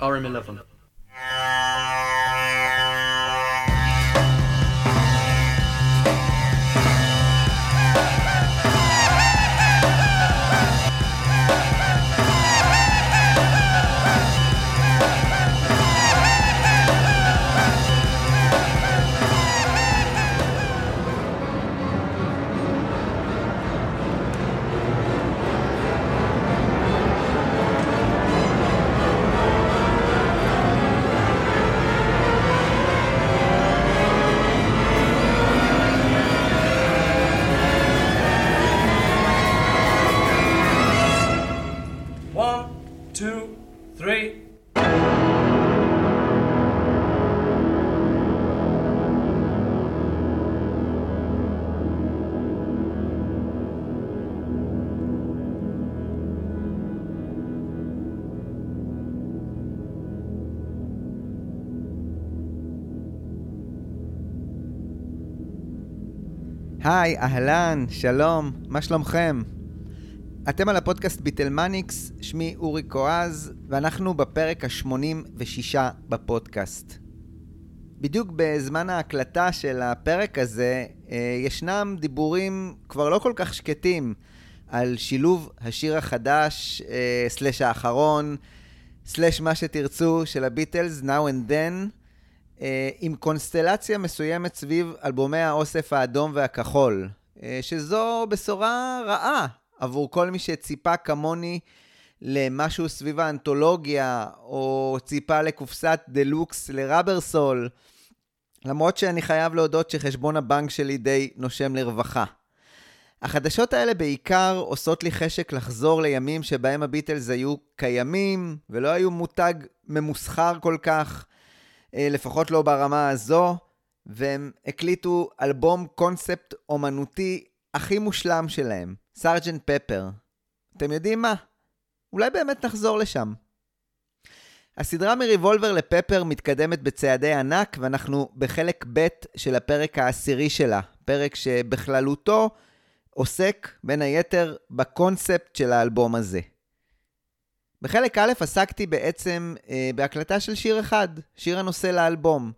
RM11. היי, אהלן, שלום, מה שלומכם? אתם על הפודקאסט ביטלמניקס, שמי אורי קואז, ואנחנו בפרק ה-86 בפודקאסט. בדיוק בזמן ההקלטה של הפרק הזה, ישנם דיבורים כבר לא כל כך שקטים על שילוב השיר החדש, סלש האחרון, סלש מה שתרצו של הביטלס, Now and Then, עם קונסטלציה מסוימת סביב אלבומי האוסף האדום והכחול, שזו בשורה רעה עבור כל מי שציפה כמוני למשהו סביב האנתולוגיה, או ציפה לקופסת דלוקס לרבר סול, למרות שאני חייב להודות שחשבון הבנק שלי די נושם לרווחה. החדשות האלה בעיקר עושות לי חשק לחזור לימים שבהם הביטלס היו קיימים, ולא היו מותג ממוסחר כל כך, לפחות לא ברמה הזו, והם הקליטו אלבום קונספט אומנותי הכי מושלם שלהם, סארג'נט פפר. אתם יודעים מה? אולי באמת נחזור לשם. הסדרה מריבולבר לפפר מתקדמת בצעדי ענק, ואנחנו בחלק ב' של הפרק העשירי שלה, פרק שבכללותו עוסק בין היתר בקונספט של האלבום הזה. בחלק א' עסקתי בעצם בהקלטה של שיר אחד, שיר הנושא לאלבום,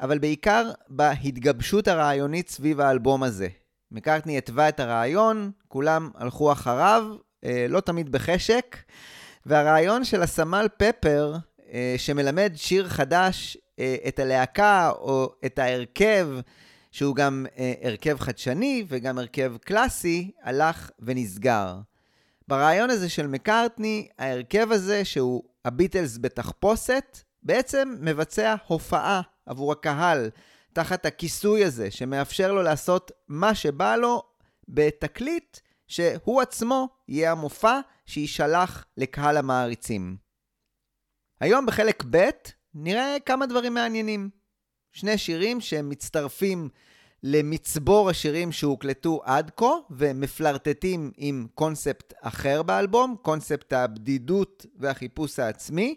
אבל בעיקר בהתגבשות הרעיונית סביב האלבום הזה. מקארטני התווה את הרעיון, כולם הלכו אחריו, לא תמיד בחשק, והרעיון של הסמל פפר, שמלמד שיר חדש את הלהקה או את ההרכב, שהוא גם הרכב חדשני וגם הרכב קלאסי, הלך ונסגר. ברעיון הזה של מקארטני, ההרכב הזה שהוא הביטלס בתחפושת, בעצם מבצע הופעה עבור הקהל תחת הכיסוי הזה שמאפשר לו לעשות מה שבא לו בתקליט שהוא עצמו יהיה המופע שישלח לקהל המעריצים. היום בחלק ב' נראה כמה דברים מעניינים. שני שירים שמצטרפים למצבור השירים שהוקלטו עד כה, ומפלרטטים עם קונספט אחר באלבום, קונספט הבדידות והחיפוש העצמי.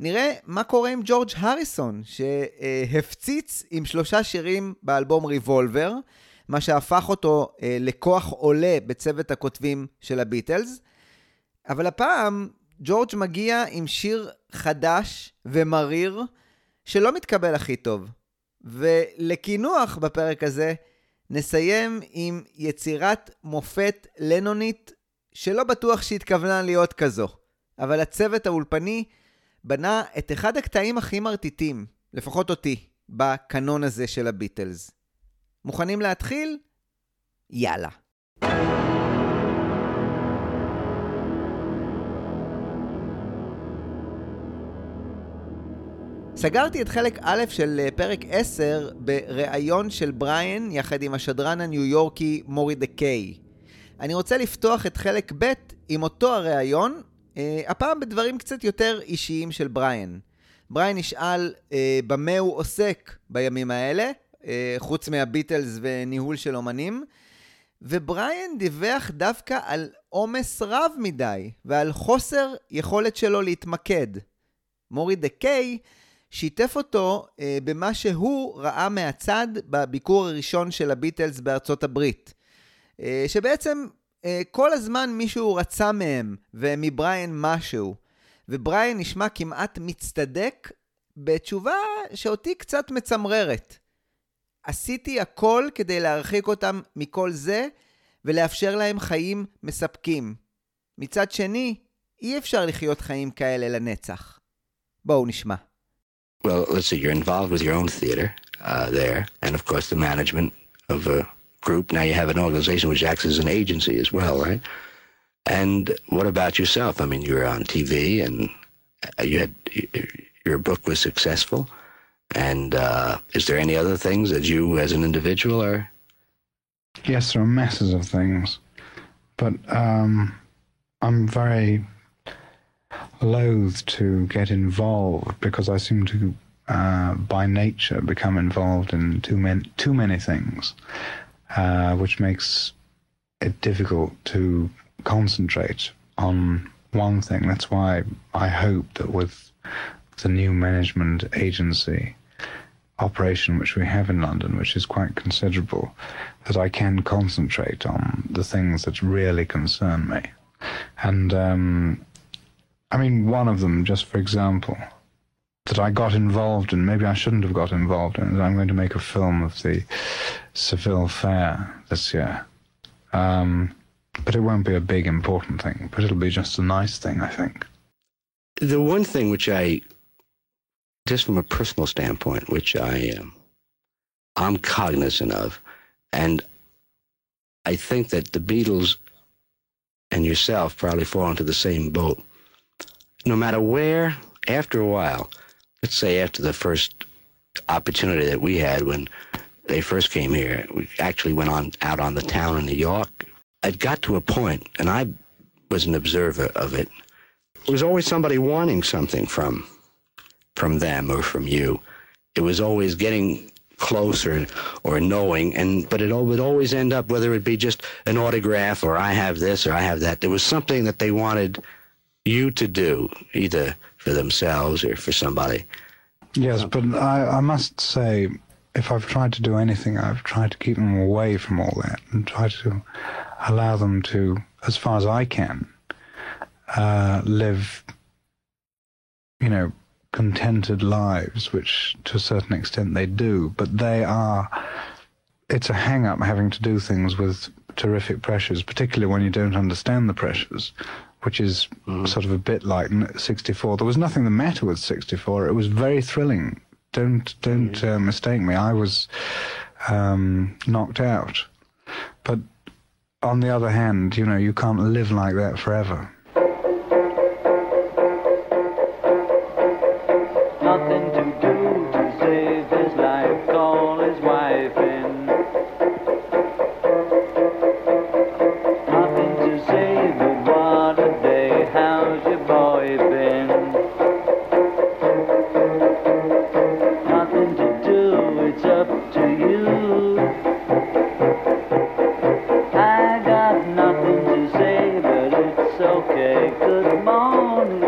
נראה מה קורה עם ג'ורג' הריסון, שהפציץ עם 3 שירים באלבום ריבולבר, מה שהפך אותו לכוח עולה בצוות הכותבים של הביטלס. אבל הפעם ג'ורג' מגיע עם שיר חדש ומריר, שלא מתקבל הכי טוב. ולכינוח בפרק הזה נסיים עם יצירת מופת לנונית שלא בטוח שהתכוונה להיות כזו, אבל הצוות האולפני בנה את אחד הקטעים הכי מרטיטים, לפחות אותי, בקנון הזה של הביטלס. מוכנים להתחיל? יאללה. סגרתי את חלק א' של פרק 10 בראיון של בריין יחד עם השדרן הניו יורקי מורי דקיי. אני רוצה לפתוח את חלק ב' עם אותו הראיון, הפעם בדברים קצת יותר אישיים של בריין. בריין נשאל במה הוא עוסק בימים האלה, חוץ מהביטלס וניהול של אומנים, ובריין דיווח דווקא על עומס רב מדי ועל חוסר יכולת שלו להתמקד. מורי דקיי שיתף אותו במה שהוא ראה מהצד בביקור הראשון של הביטלס בארצות הברית, שבעצם כל הזמן מישהו רצה מהם ומבריין משהו, ובריין נשמע כמעט מצטדק בתשובה שאותי קצת מצמררת. עשיתי הכל כדי להרחיק אותם מכל זה ולאפשר להם חיים מספקים. מצד שני, אי אפשר לחיות חיים כאלה לנצח. בואו נשמע. Well, let's see, you're involved with your own theater there, and of course the management of a group. Now you have an organization which acts as an agency as well, right? And what about yourself? I mean, you were on TV and your book was successful. And is there any other things that you as an individual are? Yes, there are masses of things. But I'm very loath to get involved because I seem to, by nature, become involved in too many things, which makes it difficult to concentrate on one thing. That's why I hope that with the new management agency operation which we have in London, which is quite considerable, that I can concentrate on the things that really concern me. And I mean, one of them, just for example, that I got involved in, maybe I shouldn't have got involved in, is I'm going to make a film of the Seville Fair this year. But it won't be a big, important thing, but it'll be just a nice thing, I think. The one thing which I, just from a personal standpoint, which I'm cognizant of, and I think that the Beatles and yourself probably fall into the same boat. No matter where, after a while, let's say after the first opportunity that we had when they first came here, we actually went on out on the town in New York. It got to a point, and I was an observer of it, there was always somebody wanting something from them or from you. It was always getting closer or knowing, but it would always end up, whether it be just an autograph or I have this or I have that, there was something that they wanted you to do, either for themselves or for somebody. Yes, but I must say, if I've tried to do anything, I've tried to keep them away from all that and try to allow them to, as far as I can, live, you know, contented lives, which to a certain extent they do, but they are, it's a hang-up having to do things with terrific pressures, particularly when you don't understand the pressures, which is sort of a bit like 64. There was nothing the matter with 64. It was very thrilling. Don't mistake me. I was knocked out. But on the other hand, you know, you can't live like that forever. Nothing to do to save his life, call his wife in. Nothing to say but what a day, how's your boy been? Nothing to do, it's up to you. I got nothing to say, but it's okay, good morning.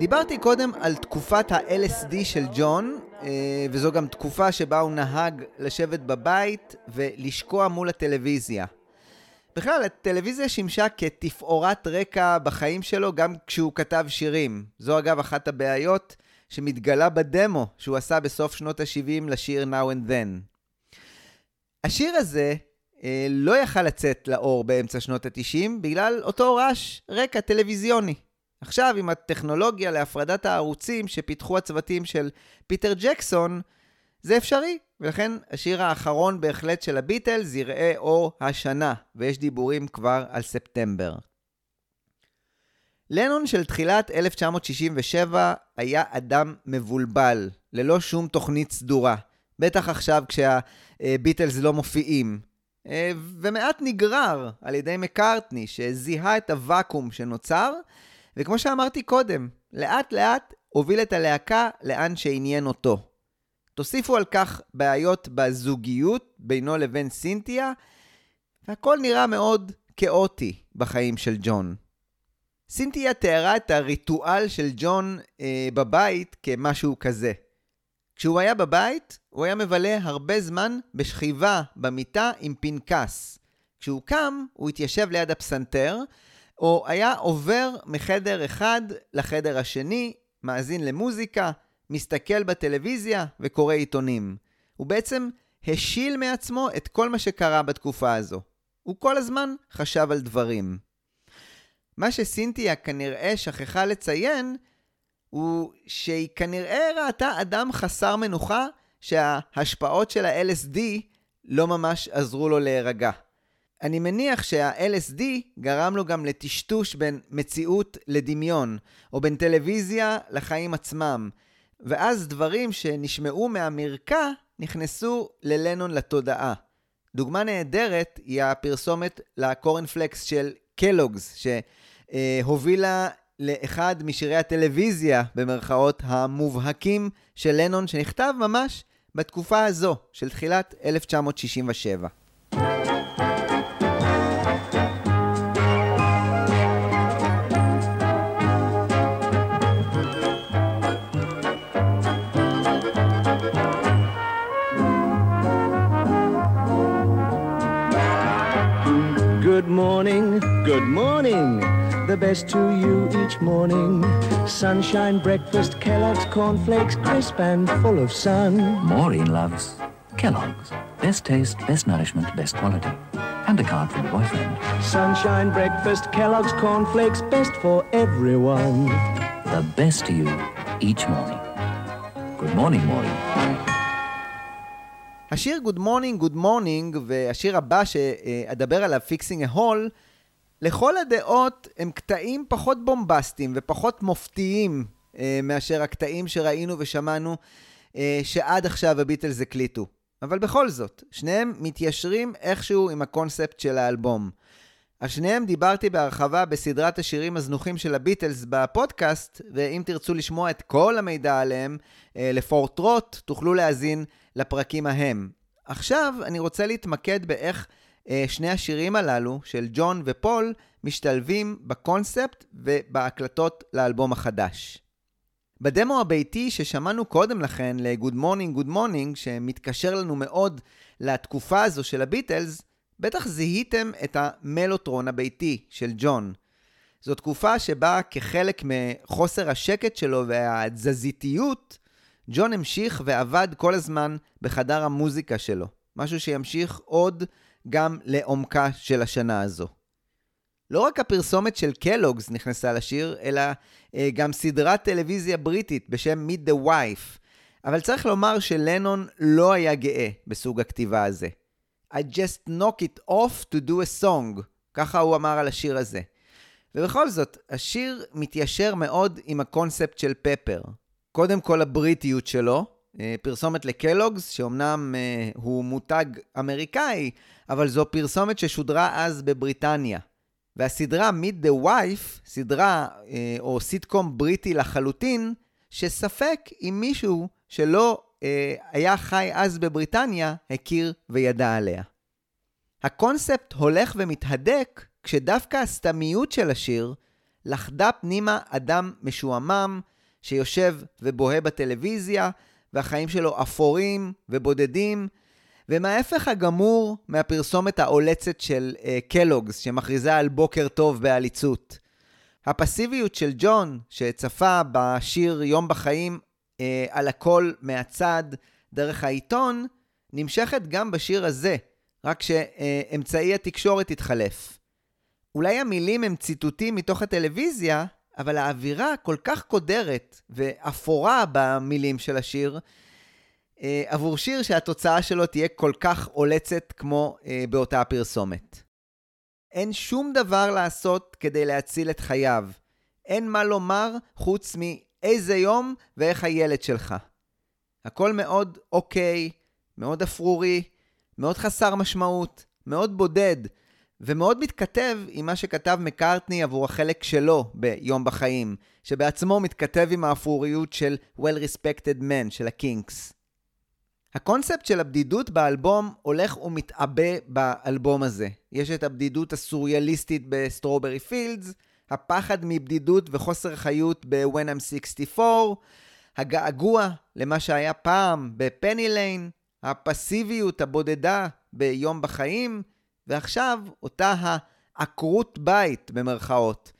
דיברתי קודם על תקופת ה-LSD של ג'ון, וזו גם תקופה שבה הוא נהג לשבת בבית ולשקוע מול הטלוויזיה. בכלל, הטלוויזיה שימשה כתפאורת רקע בחיים שלו גם כשהוא כתב שירים. זו אגב אחת הבעיות שמתגלה בדמו שהוא עשה בסוף שנות ה-70 לשיר Now and Then. השיר הזה לא יכל לצאת לאור באמצע שנות ה-90 בגלל אותו רעש רקע טלוויזיוני. עכשיו, עם הטכנולוגיה להפרדת הערוצים שפיתחו הצוותים של פיטר ג'קסון, זה אפשרי, ולכן השיר האחרון בהחלט של הביטלס יראה אור השנה, ויש דיבורים כבר על ספטמבר. לנון של תחילת 1967 היה אדם מבולבל, ללא שום תוכנית סדורה, בטח עכשיו כשהביטלס לא מופיעים, ומעט נגרר על ידי מקארטני שזיהה את הוואקום שנוצר, וכמו שאמרתי קודם, לאט לאט הוביל את הלהקה לאן שעניין אותו. תוסיפו על כך בעיות בזוגיות בינו לבין סינתיה, והכל נראה מאוד כאוטי בחיים של ג'ון. סינתיה תיארה את הריטואל של ג'ון בבית כמשהו כזה. כשהוא היה בבית, הוא היה מבלה הרבה זמן בשכיבה במיטה עם פנקס. כשהוא קם, הוא התיישב ליד הפסנתר, או היה עובר מחדר אחד לחדר השני, מאזין למוזיקה, מסתכל בטלוויזיה וקורא עיתונים. הוא בעצם השיל מעצמו את כל מה שקרה בתקופה הזו. הוא כל הזמן חשב על דברים. מה שסינתיה כנראה שכחה לציין, הוא שהיא כנראה ראתה אדם חסר מנוחה שההשפעות של ה-LSD לא ממש עזרו לו להירגע. אני מניח שה-LSD גרם לו גם לתשטוש בין מציאות לדמיון, או בין טלוויזיה לחיים עצמם, ואז דברים שנשמעו מהמרקע נכנסו ללנון לתודעה. דוגמה נהדרת היא הפרסומת לקורנפלקס של קלוגס, שהובילה לאחד משירי הטלוויזיה במרכאות המובהקים של לנון, שנכתב ממש בתקופה הזו של תחילת 1967. Good morning, good morning, the best to you each morning. Sunshine, breakfast, Kellogg's, cornflakes, crisp and full of sun. Maureen loves Kellogg's, best taste, best nourishment, best quality. And a card from boyfriend. Sunshine, breakfast, Kellogg's, cornflakes, best for everyone. The best to you each morning. Good morning, Maureen. השיר Good Morning, Good Morning, והשיר הבא שאדבר עליו, Fixing a Hole, לכל הדעות הם קטעים פחות בומבסטיים ופחות מופתיים מאשר הקטעים שראינו ושמענו שעד עכשיו הביטלס הקליטו. אבל בכל זאת, שניהם מתיישרים איכשהו עם הקונספט של האלבום. על שניהם דיברתי בהרחבה בסדרת השירים הזנוחים של הביטלס בפודקאסט, ואם תרצו לשמוע את כל המידע עליהם לפורטרוט, תוכלו להזין לפרקים ההם. עכשיו אני רוצה להתמקד באיך שני השירים הללו של ג'ון ופול משתלבים בקונספט ובהקלטות לאלבום החדש. בדמו הביתי ששמענו קודם לכן ל-Good Morning, Good Morning, שמתקשר לנו מאוד לתקופה הזו של הביטלס, בטח זיהיתם את המלוטרון הביתי של ג'ון. זו תקופה שבה כחלק מחוסר השקט שלו והתזזיתיות, ג'ון המשיך ועבד כל הזמן בחדר המוזיקה שלו, משהו שימשיך עוד גם לעומקה של השנה הזו. לא רק הפרסומת של קלוגס נכנסה לשיר, אלא גם סדרת טלוויזיה בריטית בשם Meet the Wife, אבל צריך לומר שלנון לא היה גאה בסוג הכתיבה הזה. I just knock it off to do a song. ככה הוא אמר על השיר הזה. ובכל זאת, השיר מתיישר מאוד עם הקונספט של פפר. קודם כל הבריטיות שלו, פרסומת לקלוגס, שאומנם הוא מותג אמריקאי, אבל זו פרסומת ששודרה אז בבריטניה. והסדרה Meet the Wife, סדרה או סיטקום בריטי לחלוטין, שספק אם מישהו שלא היה חי אז בבריטניה, הכיר וידע עליה. הקונספט הולך ומתהדק כשדווקא הסתמיות של השיר לחדה פנימה אדם משועמם שיושב ובוהה בטלוויזיה והחיים שלו אפורים ובודדים, ומההפך הגמור מהפרסומת העולצת של קלוגס שמכריזה על בוקר טוב בעליצות. הפסיביות של ג'ון שצפה בשיר יום בחיים על הכל מהצד דרך העיתון, נמשכת גם בשיר הזה, רק שאמצעי התקשורת התחלף. אולי המילים הם ציטוטים מתוך הטלוויזיה, אבל האווירה כל כך קודרת ואפורה במילים של השיר, עבור שיר שהתוצאה שלו תהיה כל כך עולצת כמו באותה הפרסומת. אין שום דבר לעשות כדי להציל את חייו. אין מה לומר חוץ מ... איזה יום ואיך הילד שלך. הכל מאוד אוקיי, מאוד אפרורי, מאוד חסר משמעות, מאוד בודד, ומאוד מתכתב עם מה שכתב מקארטני עבור החלק שלו ביום בחיים, שבעצמו מתכתב עם האפוריות של Well-Respected Man של הקינקס. הקונספט של הבדידות באלבום הולך ומתעבה באלבום הזה. יש את הבדידות הסוריאליסטית בסטרוברי פילדס, הפחד מבדידות וחוסר חיות ב-When I'm 64, הגעגוע למה שהיה פעם בפני ליין, הפסיביות הבודדה ביום בחיים, ועכשיו אותה העקרות בית במרכאות,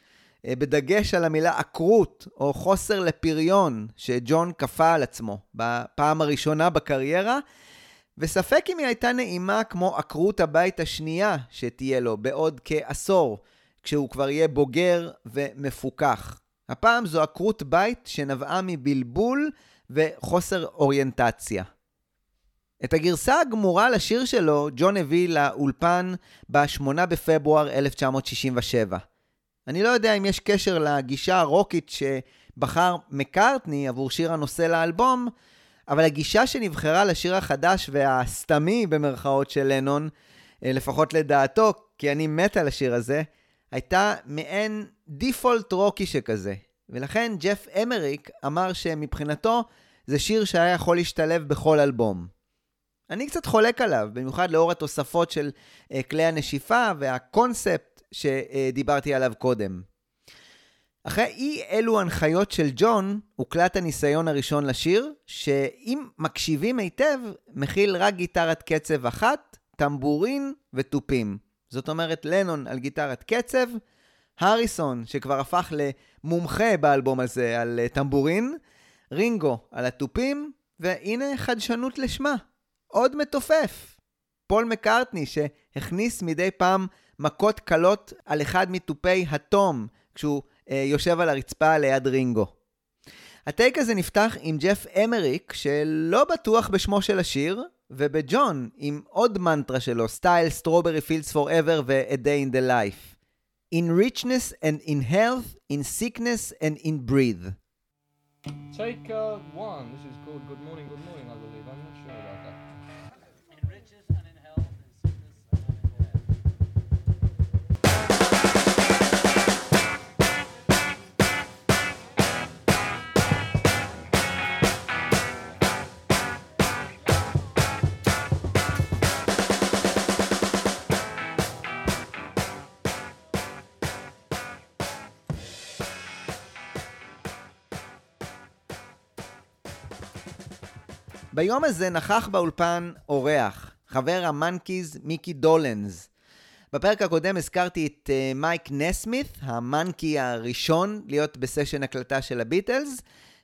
בדגש על המילה עקרות או חוסר לפריון שג'ון כפה על עצמו בפעם הראשונה בקריירה, וספק אם היא הייתה נעימה כמו עקרות הבית השנייה שתהיה לו בעוד כעשור, כשהוא כבר יהיה בוגר ומפוכח. הפעם זו עקרות בית שנבעה מבלבול וחוסר אוריינטציה. את הגרסה הגמורה לשיר שלו ג'ון הביא לאולפן ב-8 בפברואר 1967. אני לא יודע אם יש קשר לגישה הרוקית שבחר מקארטני עבור שיר הנושא לאלבום, אבל הגישה שנבחרה לשיר החדש והסתמי במרכאות של לנון, לפחות לדעתו, כי אני מת על השיר הזה, הייתה מעין דיפולט רוקי שכזה. ולכן ג'ף אמריק אמר שמבחינתו זה שיר שהיה יכול להשתלב בכל אלבום. אני קצת חולק עליו, במיוחד לאור התוספות של כלי הנשיפה והקונספט שדיברתי עליו קודם. אחרי אילו הנחיות של ג'ון, הוקלט הניסיון הראשון לשיר, שאם מקשיבים היטב, מכיל רק גיטרת קצב אחת, טמבורין וטופים. זאת אומרת, לנון על גיטרת קצב, הריסון, שכבר הפך למומחה באלבום הזה על טמבורין, רינגו על הטופים, והנה חדשנות לשמה. עוד מתופף. פול מקארטני, שהכניס מדי פעם מכות קלות על אחד מטופי התום, כשהוא יושב על הרצפה ליד רינגו. הטייק הזה נפתח עם ג'ף אמריק, שלא בטוח בשמו של השיר, ובג'ון עם עוד מנטרה שלו, Style Strawberry Fields Forever ו-A Day in the Life. In richness and in health, in sickness and in breathe. Take one, this is called good morning, I believe, I'm not sure about that. In richness and in health, in sickness and in breathe. ביום הזה נכח באולפן אורח, חבר המנקיז מיקי דולנס. בפרק הקודם הזכרתי את מייק נסמית, המנקי הראשון להיות בסשן הקלטה של הביטלס,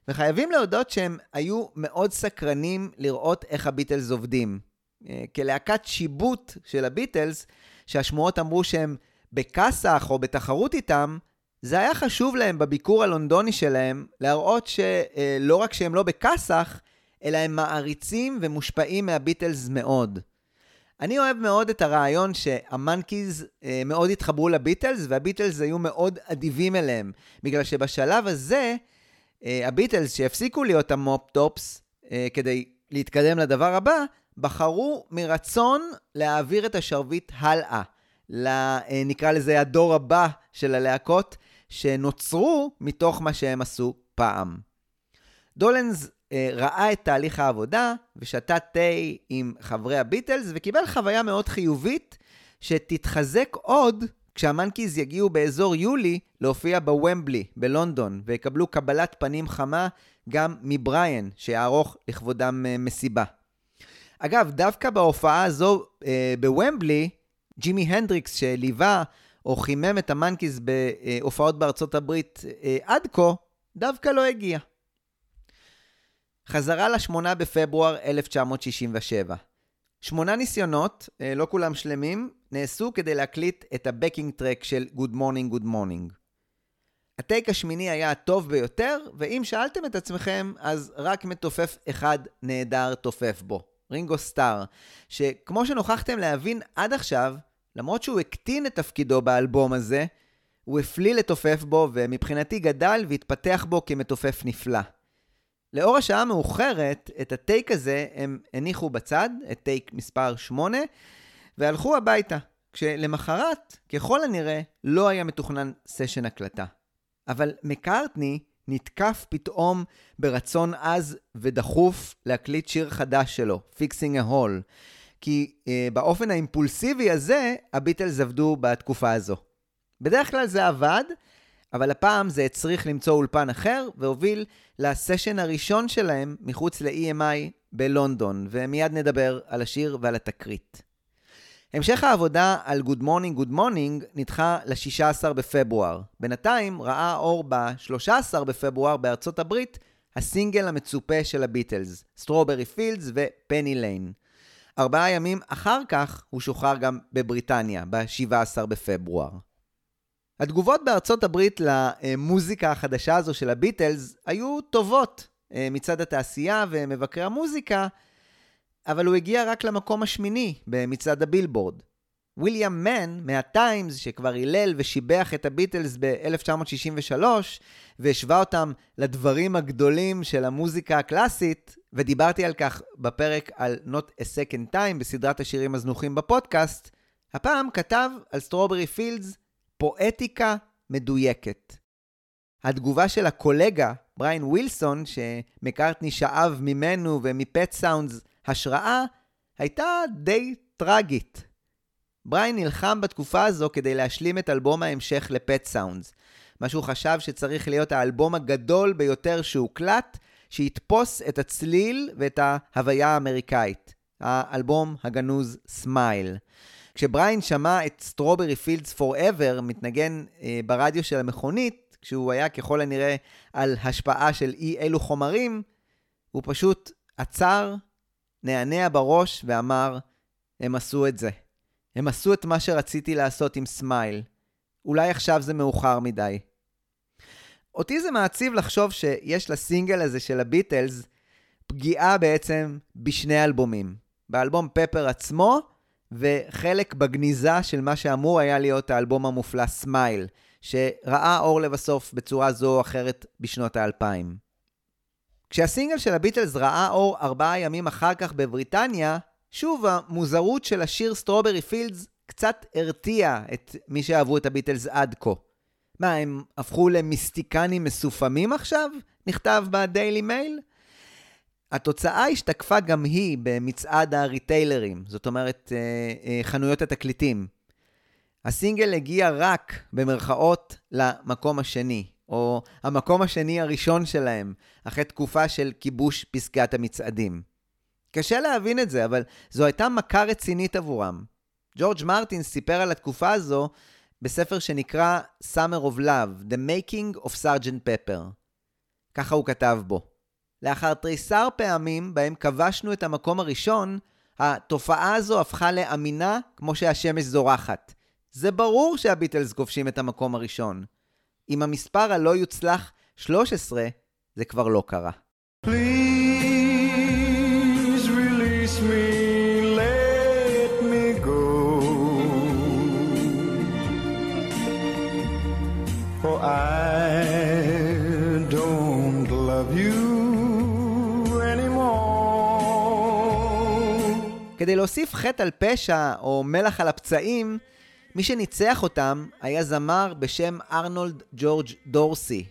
וחייבים להודות שהם היו מאוד סקרנים לראות איך הביטלס עובדים. כלהקת שיבוט של הביטלס, שהשמועות אמרו שהם בקסח או בתחרות איתם, זה היה חשוב להם בביקור הלונדוני שלהם להראות שלא רק שהם לא בקסח, אלא הם מעריצים ומושפעים מהביטלס מאוד. אני אוהב מאוד את הרעיון שהמנקיז מאוד התחברו לביטלס, והביטלס היו מאוד אדיבים אליהם, בגלל שבשלב הזה, הביטלס שהפסיקו להיות המופ-טופס, כדי להתקדם לדבר הבא, בחרו מרצון להעביר את השרביט הלאה, נקרא לזה הדור הבא של הלהקות, שנוצרו מתוך מה שהם עשו פעם. דולנס ראה את תהליך העבודה ושתה תה עם חברי הביטלס וקיבל חוויה מאוד חיובית שתתחזק עוד כשהמנקיז יגיעו באזור יולי להופיע בוומבלי בלונדון ויקבלו קבלת פנים חמה גם מבריין שיערוך לכבודם מסיבה. אגב, דווקא בהופעה הזו בוומבלי, ג'ימי הנדריקס שליווה או חימם את המנקיז בהופעות בארצות הברית עד כה, דווקא לא הגיע. חזרה ל-8 בפברואר 1967. 8 ניסיונות, לא כולם שלמים, נעשו כדי להקליט את הבקינג טרק של Good Morning, Good Morning. הטייק השמיני היה הטוב ביותר, ואם שאלתם את עצמכם, אז רק מתופף אחד נהדר תופף בו, רינגו סטאר, שכמו שנוכחתם להבין עד עכשיו, למרות שהוא הקטין את תפקידו באלבום הזה, הוא הפליל לתופף בו, ומבחינתי גדל והתפתח בו כמתופף נפלא. לאור השעה מאוחרת, את הטייק הזה הם הניחו בצד, את טייק מספר 8, והלכו הביתה, כשלמחרת, ככל הנראה, לא היה מתוכנן סשן הקלטה. אבל מקארטני נתקף פתאום ברצון עז ודחוף להקליט שיר חדש שלו, Fixing a Hole, כי באופן האימפולסיבי הזה, הביטלס עבדו בתקופה הזו. בדרך כלל זה עבד, אבל הפעם זה צריך למצוא אולפן אחר, והוביל לסשן הראשון שלהם מחוץ ל-EMI בלונדון, ומיד נדבר על השיר ועל התקרית. המשך העבודה על Good Morning, Good Morning נדחה ל-16 בפברואר. בינתיים ראה אור ב-13 בפברואר בארצות הברית הסינגל המצופה של הביטלס, Strawberry Fields ו-Penny Lane. 4 ימים אחר כך הוא שוחרר גם בבריטניה, ב-17 בפברואר. התגובות בארצות הברית למוזיקה החדשה הזו של הביטלס היו טובות מצד התעשייה ומבקרי המוזיקה, אבל הוא הגיע רק למקום השמיני במצעד הבילבורד. ויליאם מן מהטיימס, שכבר הלל ושיבח את הביטלס ב-1963 והשווה אותם לדברים הגדולים של המוזיקה הקלאסית, ודיברתי על כך בפרק על Not a Second Time בסדרת השירים הזנוחים בפודקאסט, הפעם כתב על סטרוברי פילדס פואטיקה מדויקת. התגובה של הקולגה בריין ווילסון, שמקארטני שאב ממנו ומפט סאונדס השראה, הייתה די טרגית. בריין נלחם בתקופה הזו כדי להשלים את אלבום ההמשך לפט סאונדס, מה שהוא חשב שצריך להיות האלבום הגדול ביותר שהוקלט, שיתפוס את הצליל ואת ההוויה האמריקאית, האלבום הגנוז סמייל. כשבריין שמע את סטרוברי פילדס פוראבר מתנגן ברדיו של המכונית, כשהוא היה ככל הנראה על השפעה של אי אלו חומרים, הוא פשוט עצר, נענע בראש ואמר, הם עשו את זה. הם עשו את מה שרציתי לעשות עם סמייל. אולי עכשיו זה מאוחר מדי. אותי זה מעציב לחשוב שיש לסינגל הזה של הביטלס פגיעה בעצם בשני אלבומים. באלבום פפר עצמו וחלק בגניזה של מה שאמור היה להיות האלבום המופלא סמייל, שראה אור לבסוף בצורה זו או אחרת בשנות ה-2000. כשהסינגל של הביטלס ראה אור 4 ימים אחר כך בבריטניה, שוב המוזרות של השיר סטרוברי פילדס קצת הרתיעה את מי שאהבו את הביטלס עד כה. מה, הם הפכו למיסטיקנים מסופמים עכשיו? נכתב בדיילי מייל. התוצאה השתקפה גם היא במצעד הריטיילרים, זאת אומרת חנויות התקליטים. הסינגל הגיע רק במרכאות למקום השני, או המקום השני הראשון שלהם, אחרי תקופה של כיבוש פסקת המצעדים. קשה להבין את זה, אבל זו הייתה מכה רצינית עבורם. ג'ורג' מרטין סיפר על התקופה הזו בספר שנקרא Summer of Love, The Making of Sgt. Pepper. ככה הוא כתב בו. לאחר 13 פעמים בהם כבשנו את המקום הראשון, התופעה הזו הפכה לאמינה כמו שהשמש זורחת. זה ברור שהביטלס כובשים את המקום הראשון. אם המספר הלא יוצלח 13, זה כבר לא קרה. Please release me, let me go, for I don't love you anymore. כדי להוסיף חטא על פשע או מלח על הפצעים, מי שניצח אותם היה זמר בשם ארנולד ג'ורג' דורסי,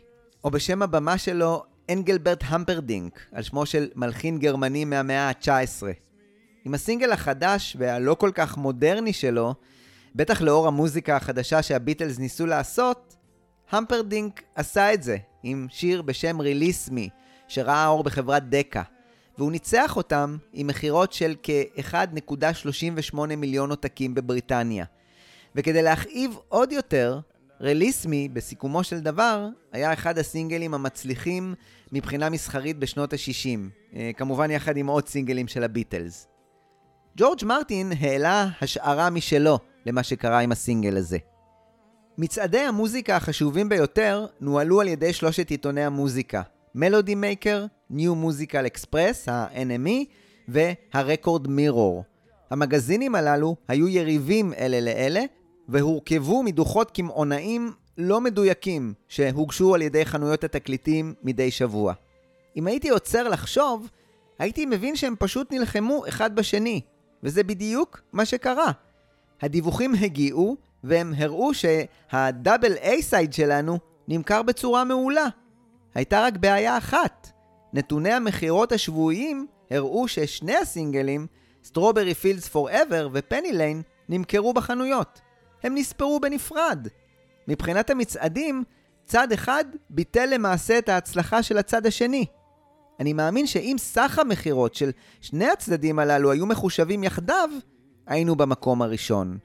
או בשם הבמה שלו אנגלברט המפרדינק, על שמו של מלחין גרמני מהמאה ה-19. עם הסינגל החדש והלא כל כך מודרני שלו, בטח לאור המוזיקה החדשה שהביטלס ניסו לעשות, המפרדינק עשה את זה עם שיר בשם Release Me, שראה אור בחברת דקה, והוא ניצח אותם עם מחירות של כ-1.38 מיליון עותקים בבריטניה. וכדי להכאיב עוד יותר, Release Me בסיכומו של דבר היה אחד הסינגלים המצליחים מבחינה מסחרית בשנות ה-60, כמובן יחד עם עוד סינגלים של הביטלס. ג'ורג' מרטין העלה השערה משלו למה שקרה עם הסינגל הזה. מצעדי המוזיקה החשובים ביותר נועלו על ידי 3 עיתוני המוזיקה, מלודי מייקר, ניו מוזיקל אקספרס, ה-NME והרקורד מירור. המגזינים הללו היו יריבים אלה לאלה, והורכבו מדוחות כמעונאים לא מדויקים שהוגשו על ידי חנויות התקליטים מדי שבוע. אם הייתי עוצר לחשוב, הייתי מבין שהם פשוט נלחמו אחד בשני, וזה בדיוק מה שקרה. הדיווחים הגיעו, והם הראו שהדאבל איי סייד שלנו נמכר בצורה מעולה. הייתה רק בעיה אחת. נתוני המחירות השבועיים הראו ששני הסינגלים, סטרוברי פילדס פוראבר ופני ליין, נמכרו בחנויות. הם נספרו בנפרד. מבחינת המצעדים, צד אחד ביטל למעשה את ההצלחה של הצד השני. אני מאמין שאם סך המחירות של שני הצדדים הללו היו מחושבים יחדיו, היינו במקום הראשון.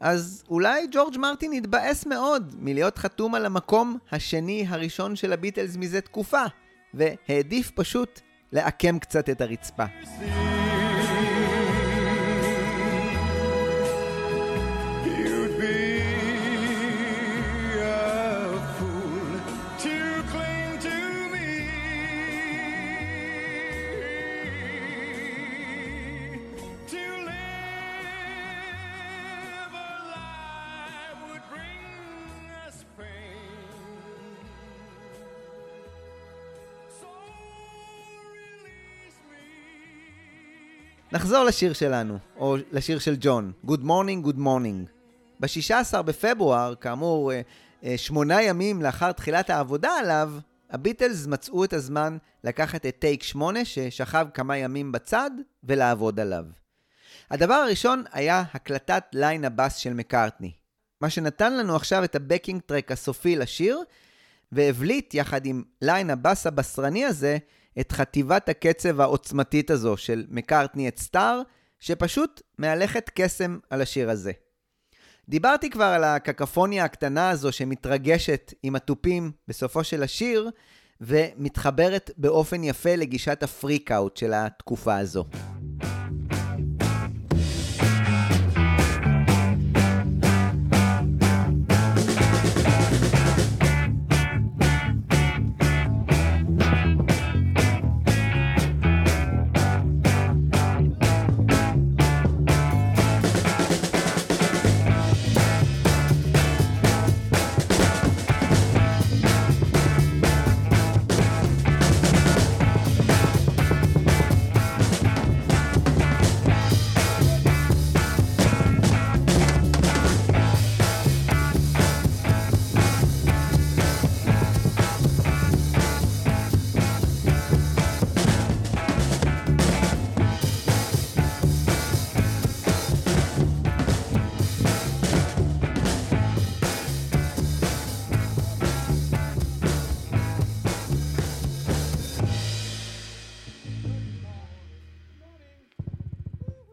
אז אולי ג'ורג' מרטין התבאס מאוד מלהיות חתום על המקום השני הראשון של הביטלס מזה תקופה, והעדיף פשוט לעקם קצת את הרצפה. נחזור לשיר שלנו, או לשיר של ג'ון, Good Morning, Good Morning. ב-16 בפברואר, כאמור 8 ימים לאחר תחילת העבודה עליו, הביטלס מצאו את הזמן לקחת את טייק 8 ששכב כמה ימים בצד ולעבוד עליו. הדבר הראשון היה הקלטת ליין הבאס של מקארטני, מה שנתן לנו עכשיו את הבקינג טרק הסופי לשיר, והבליט יחד עם ליין הבאס הבשרני הזה, את חטיבת הקצב העוצמתית הזו של מקארטני את סטאר, שפשוט מהלכת קסם על השיר הזה. דיברתי כבר על הקקפוניה הקטנה הזו שמתרגשת עם הטופים בסופו של השיר, ומתחברת באופן יפה לגישת הפריקאוט של התקופה הזו.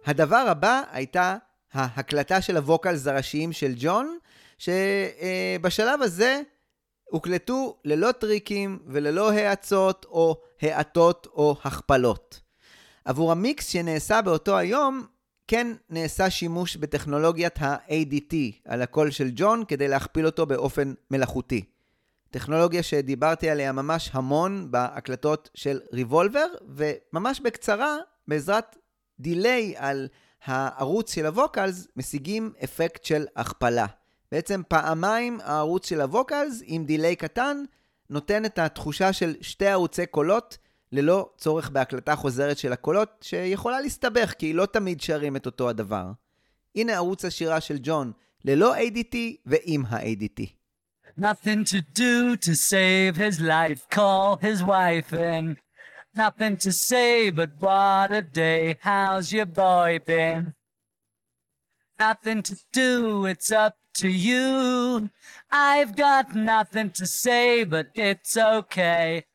הדבר הבא הייתה ההקלטה של הווקלס הראשיים של ג'ון, שבשלב הזה הוקלטו ללא טריקים וללא האצות או האטות או הכפלות. עבור המיקס שנעשה באותו היום, כן נעשה שימוש בטכנולוגיית ה-ADT על הקול של ג'ון כדי להכפיל אותו באופן מלאכותי. טכנולוגיה שדיברתי עליה ממש המון בהקלטות של ריבולבר, וממש בקצרה בעזרת דיליי על הערוץ של הווקלס משיגים אפקט של הכפלה. בעצם פעמיים הערוץ של הווקלס עם דיליי קטן נותן את התחושה של שתי ערוצי קולות ללא צורך בהקלטה חוזרת של הקולות שיכולה להסתבך כי לא תמיד שרים את אותו הדבר. הנה ערוץ השירה של ג'ון ללא ADT ועם ה-ADT. Nothing to do to save his life, call his wife and nothing to say but what a day, how's your boy been? Nothing to do, it's up to you. I've got nothing to say but it's okay.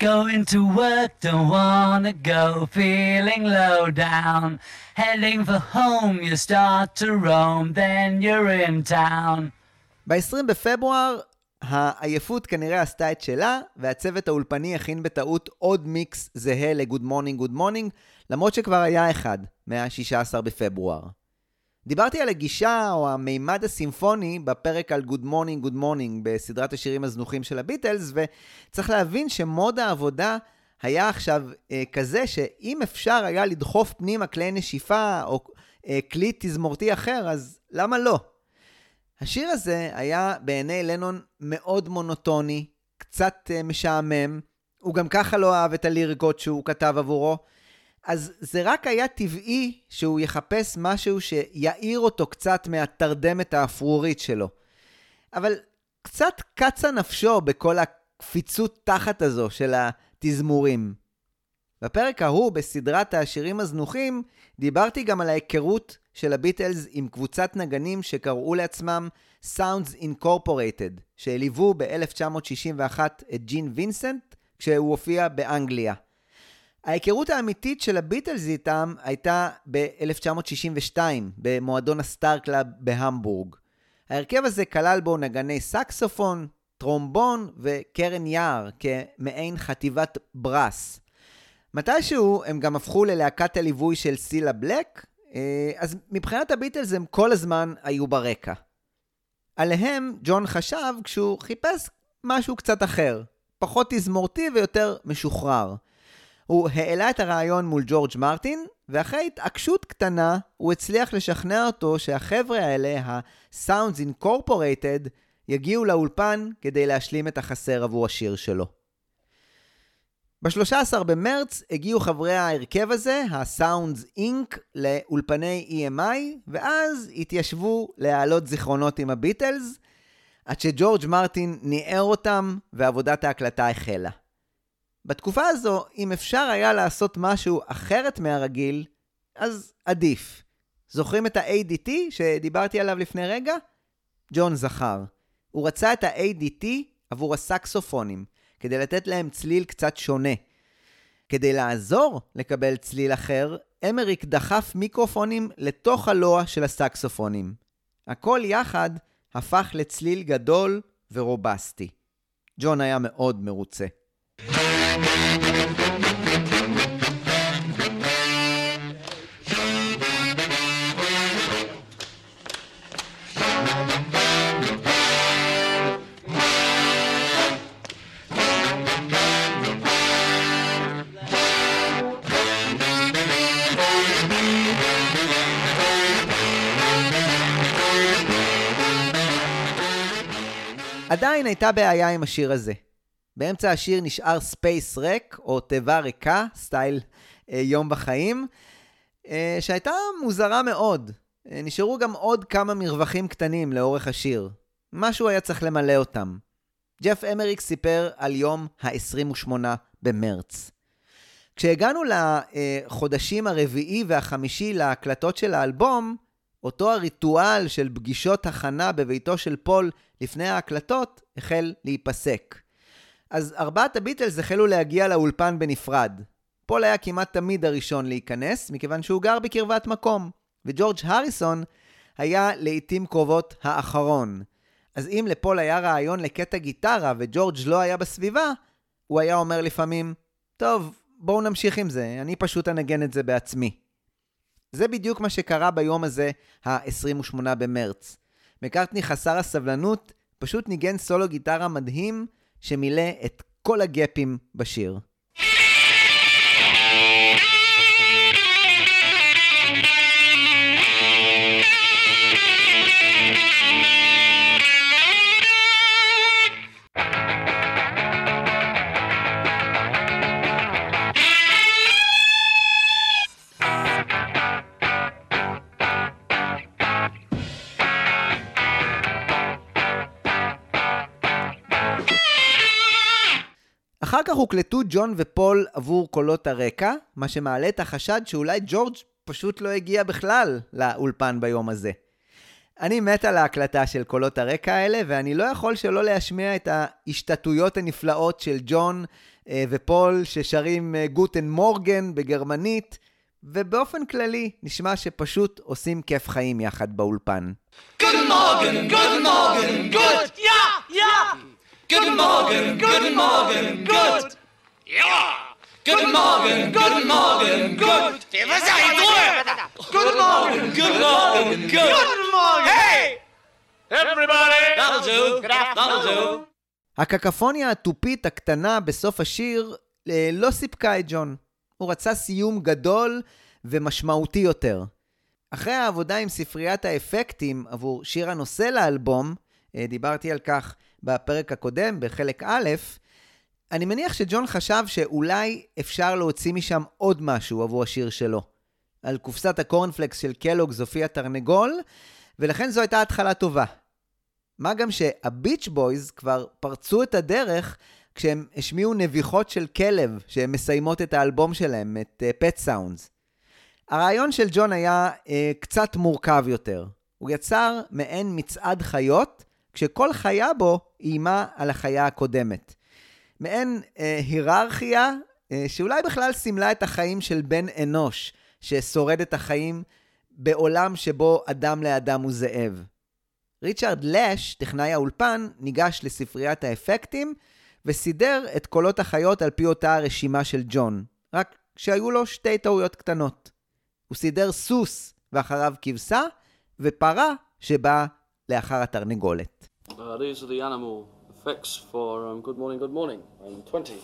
Going to work, don't wanna go, feeling low down. Heading for home, you start to roam, then you're in town. ב-20 בפברואר העייפות כנראה עשתה את שלה, והצוות האולפני הכין בטעות עוד מיקס זהה ל-Good Morning, Good Morning, למרות שכבר היה אחד, מה-16 בפברואר. דיברתי על הגישה או המימד הסימפוני בפרק על Good Morning, Good Morning בסדרת השירים הזנוחים של הביטלס, וצריך להבין שמוד העבודה היה עכשיו כזה שאם אפשר היה לדחוף פנימה כלי נשיפה או כלי תזמורתי אחר, אז למה לא? השיר הזה היה בעיני לנון מאוד מונוטוני, קצת משעמם, הוא גם ככה לא אהב את הליריקות שהוא כתב עבורו, אז זה רק היה טבעי שהוא יחפש משהו שיעיר אותו קצת מהתרדמת האפרורית שלו. אבל קצת קצה נפשו בכל הקפיצות תחת הזו של התזמורים. בפרק ההוא בסדרת השירים הזנוחים דיברתי גם על ההיכרות של הביטלס עם קבוצת נגנים שקראו לעצמם Sounds Incorporated, שהליוו ב-1961 את ג'ין וינסנט כשהוא הופיע באנגליה. ההיכרות האמיתית של הביטלס איתם הייתה ב-1962 במועדון הסטארקלאב בהמבורג. ההרכב הזה כלל בו נגני סקסופון, טרומבון וקרן יער כמעין חטיבת ברס. מתישהו הם גם הפכו ללהקת הליווי של סילה בלק, אז מבחינת הביטלס הם כל הזמן היו ברקע. עליהם ג'ון חשב כשהוא חיפש משהו קצת אחר, פחות תזמורתי ויותר משוחרר. הוא העלה את הרעיון מול ג'ורג' מרטין, ואחרי התעקשות קטנה הוא הצליח לשכנע אותו שהחבר'ה האלה, ה-Sounds Incorporated, יגיעו לאולפן כדי להשלים את החסר עבור השיר שלו. ב-13 במרץ הגיעו חברי ההרכב הזה, ה-Sounds Inc. לאולפני EMI, ואז התיישבו להעלות זיכרונות עם הביטלס, עד שג'ורג' מרטין ניער אותם ועבודת ההקלטה החלה. בתקופה הזו, אם אפשר היה לעשות משהו אחרת מהרגיל, אז עדיף. זוכרים את ה-ADT שדיברתי עליו לפני רגע? ג'ון זכר. הוא רצה את ה-ADT עבור הסקסופונים, כדי לתת להם צליל קצת שונה. כדי לעזור לקבל צליל אחר, אמריק דחף מיקרופונים לתוך הלוע של הסקסופונים. הכל יחד הפך לצליל גדול ורובסטי. ג'ון היה מאוד מרוצה. עדיין הייתה בעיה עם השיר הזה. באמצע השיר נשאר ספייס ריק, או תיבה ריקה, סטייל יום בחיים, שהייתה מוזרה מאוד. נשארו גם עוד כמה מרווחים קטנים לאורך השיר. משהו היה צריך למלא אותם. ג'ף אמריק סיפר על יום ה-28 במרץ. כשהגענו לחודשים הרביעי והחמישי להקלטות של האלבום, אותו הריטואל של פגישות הכנה בביתו של פול לפני ההקלטות החל להיפסק. אז ארבעת הביטלס החלו להגיע לאולפן בנפרד. פול היה כמעט תמיד הראשון להיכנס, מכיוון שהוא גר בקרבת מקום, וג'ורג' הריסון היה לעתים קרובות האחרון. אז אם לפול היה רעיון לקטע גיטרה וג'ורג' לא היה בסביבה, הוא היה אומר לפעמים, טוב, בואו נמשיך עם זה, אני פשוט אנגן את זה בעצמי. זה בדיוק מה שקרה ביום הזה, ה-28 במרץ. מקארטני חסר הסבלנות, פשוט ניגן סולו גיטרה מדהים, שמילא את כל הגפים בשיר. אחר כך הוקלטו ג'ון ופול עבור קולות הרקע, מה שמעלה את החשד שאולי ג'ורג' פשוט לא הגיע בכלל לאולפן ביום הזה. אני מת על ההקלטה של קולות הרקע האלה, ואני לא יכול שלא להשמיע את ההשתתויות הנפלאות של ג'ון ופול ששרים גוטן מורגן בגרמנית, ובאופן כללי נשמע שפשוט עושים כיף חיים יחד באולפן. גוטן מורגן, גוטן מורגן, גוט, יא, יא! Guten Morgen, guten Morgen, gut. Ja. Guten Morgen, guten Morgen, gut. Wir müssen in Ruhe. Guten Morgen, guten Morgen, guten Morgen. Hey! Everybody, that'll do. That'll do. הקקפוניה הטופית הקטנה בסוף השיר לא סיפקה את ג'ון. הוא רצה סיום גדול ומשמעותי יותר. אחרי העבודה עם ספריית האפקטים עבור שיר הנושא לאלבום, דיברתי על כך בפרק הקודם, בחלק א', אני מניח שג'ון חשב שאולי אפשר להוציא משם עוד משהו עבור השיר שלו. על קופסת הקורנפלקס של קלוגס הופיע תרנגול, ולכן זו הייתה התחלה טובה. מה גם שהביץ' בויז כבר פרצו את הדרך כשהם השמיעו נביחות של כלב, שהם מסיימות את האלבום שלהם, את Pet Sounds. הרעיון של ג'ון היה קצת מורכב יותר. הוא יצר מעין מצעד חיות, כשכל חיה בו איימה על החיה הקודמת. מעין היררכיה שאולי בכלל סימלה את החיים של בן אנוש, ששורד את החיים בעולם שבו אדם לאדם הוא זאב. ריצ'רד לש, טכנאי האולפן, ניגש לספריית האפקטים, וסידר את קולות החיות על פי אותה הרשימה של ג'ון, רק שהיו לו שתי טעויות קטנות. הוא סידר סוס ואחריו כבשה, ופרה שבאה לאחר התרנגולת. These are the animal effects for good morning, good morning. I'm 20.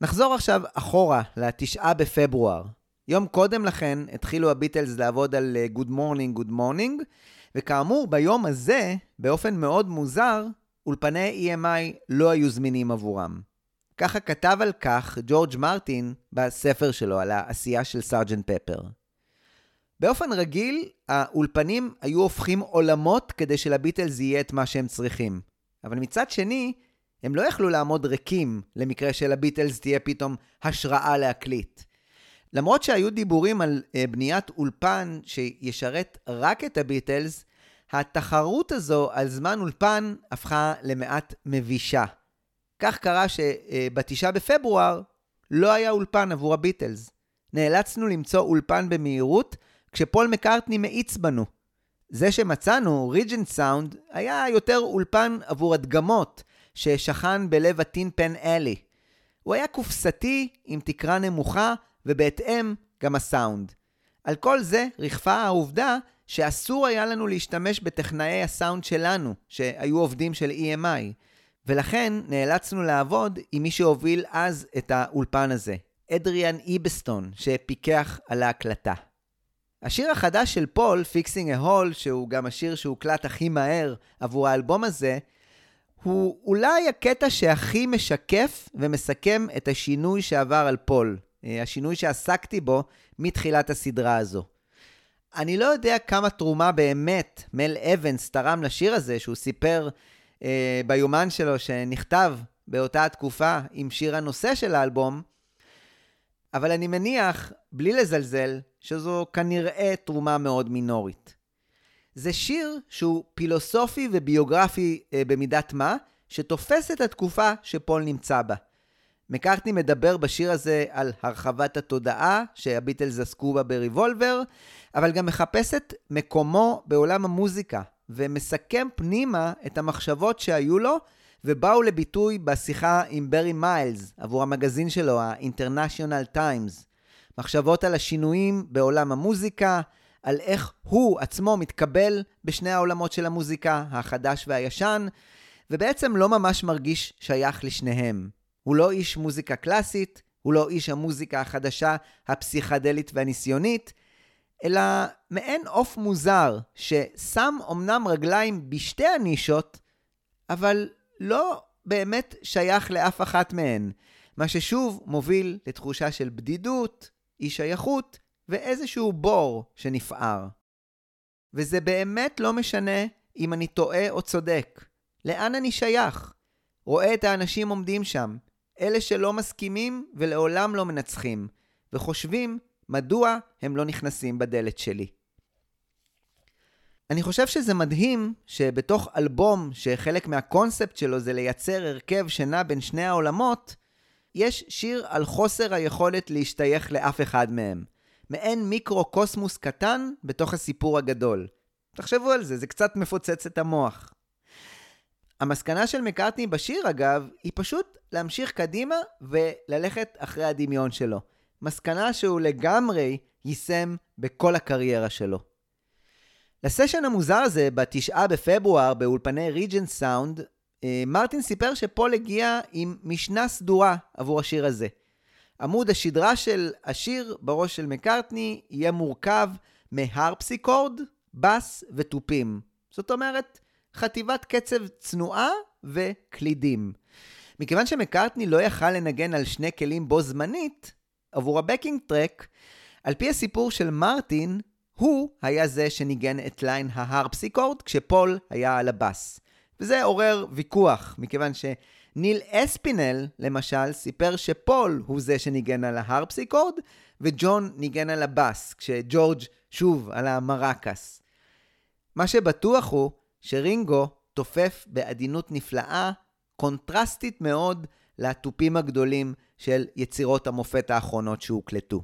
נחזור עכשיו אחורה, ל9 בפברואר. יום קודם לכן התחילו הביטלס לעבוד על Good Morning, Good Morning, וכאמור ביום הזה, באופן מאוד מוזר, אולפני EMI לא היו זמינים עבורם. ככה כתב על כך ג'ורג' מרטין בספר שלו על העשייה של סארג'נט פפר. באופן רגיל, האולפנים היו הופכים עולמות כדי שלביטלס יהיה את מה שהם צריכים. אבל מצד שני, הם לא יכלו לעמוד ריקים למקרה של הביטלס תהיה פתאום השראה להקליט. למרות שהיו דיבורים על בניית אולפן שישרת רק את הביטלס, התחרות הזו על זמן אולפן הפכה למעט מבישה. כך קרה שב9 בפברואר לא היה אולפן עבור הביטלס. נאלצנו למצוא אולפן במהירות כשפול מקארטני מאיץ בנו. זה שמצאנו, ריג'נט סאונד, היה יותר אולפן עבור הדגמות, ששכן בלב הטינפן אלי. הוא היה קופסתי עם תקרה נמוכה, ובהתאם גם הסאונד. על כל זה רכפה העובדה שאסור היה לנו להשתמש בטכנאי הסאונד שלנו, שהיו עובדים של EMI, ולכן נאלצנו לעבוד עם מי שהוביל אז את האולפן הזה, אדריאן איבסטון, שפיקח על ההקלטה. השיר החדש של פול, Fixing a Hole, שהוא גם השיר שהוקלט הכי מהר עבור האלבום הזה, הוא אולי הקטע שהכי משקף ומסכם את השינוי שעבר על פול, השינוי שעסקתי בו מתחילת הסדרה הזו. אני לא יודע כמה תרומה באמת מל אבנס תרם לשיר הזה, שהוא סיפר ביומן שלו שנכתב באותה התקופה עם שיר הנושא של האלבום, אבל אני מניח, בלי לזלזל, שזו כנראה תרומה מאוד מינורית. זה שיר שהוא פילוסופי וביוגרפי במידת מה, שתופס את התקופה שפול נמצא בה. מקארטני מדבר בשיר הזה על הרחבת התודעה שהביטלס עסקו בה בריבולבר, אבל גם מחפש את מקומו בעולם המוזיקה, ומסכם פנימה את המחשבות שהיו לו, ובאו לביטוי בשיחה עם ברי מיילס עבור המגזין שלו, ה-International Times. מחשבות על השינויים בעולם המוזיקה, על איך הוא עצמו מתקבל בשני העולמות של המוזיקה, החדש והישן, ובעצם לא ממש מרגיש שייך לשניהם. הוא לא איש מוזיקה קלאסית, הוא לא איש המוזיקה החדשה, הפסיכדלית והניסיונית, אלא מעין אוף מוזר ששם אומנם רגליים בשתי הנישות, אבל לא באמת שייך לאף אחת מהן, מה ששוב מוביל לתחושה של בדידות, אי שייכות, ואיזשהו בור שנפער. וזה באמת לא משנה אם אני טועה או צודק? לאן אני שייך? רואה את האנשים עומדים שם, אלה שלא מסכימים ולעולם לא מנצחים, וחושבים מדוע הם לא נכנסים בדלת שלי. אני חושב שזה מדהים שבתוך אלבום שחלק מהקונספט שלו זה לייצר הרכב שנע בין שני העולמות, יש שיר על חוסר היכולת להשתייך לאף אחד מהם. מעין מיקרו-קוסמוס קטן בתוך הסיפור הגדול. תחשבו על זה, זה קצת מפוצץ את המוח. המסקנה של מקארטני בשיר אגב, היא פשוט להמשיך קדימה וללכת אחרי הדמיון שלו. מסקנה שהוא לגמרי יישם בכל הקריירה שלו. לסשן המוזר הזה ב9 בפברואר באולפני ריג'נט סאונד, מרטין סיפר שפול הגיע עם משנה סדורה עבור השיר הזה. עמוד השדרה של השיר בראש של מקארטני יהיה מורכב מהרפסיקורד, בס וטופים. זאת אומרת, חטיבת קצב צנועה וקלידים. מכיוון שמקארטני לא יכל לנגן על שני כלים בו זמנית, עבור הבקינג טרק, על פי הסיפור של מרטין, הוא היה זה שניגן את ליין ההרפסיקורד כשפול היה על הבס. וזה עורר ויכוח, מכיוון שניל אספינל, למשל, סיפר שפול הוא זה שניגן על ההרפסיקורד, וג'ון ניגן על הבס, כשג'ורג' שוב על המרקס. מה שבטוח הוא שרינגו תופף בעדינות נפלאה, קונטרסטית מאוד לתופים הגדולים של יצירות המופת האחרונות שהוקלטו.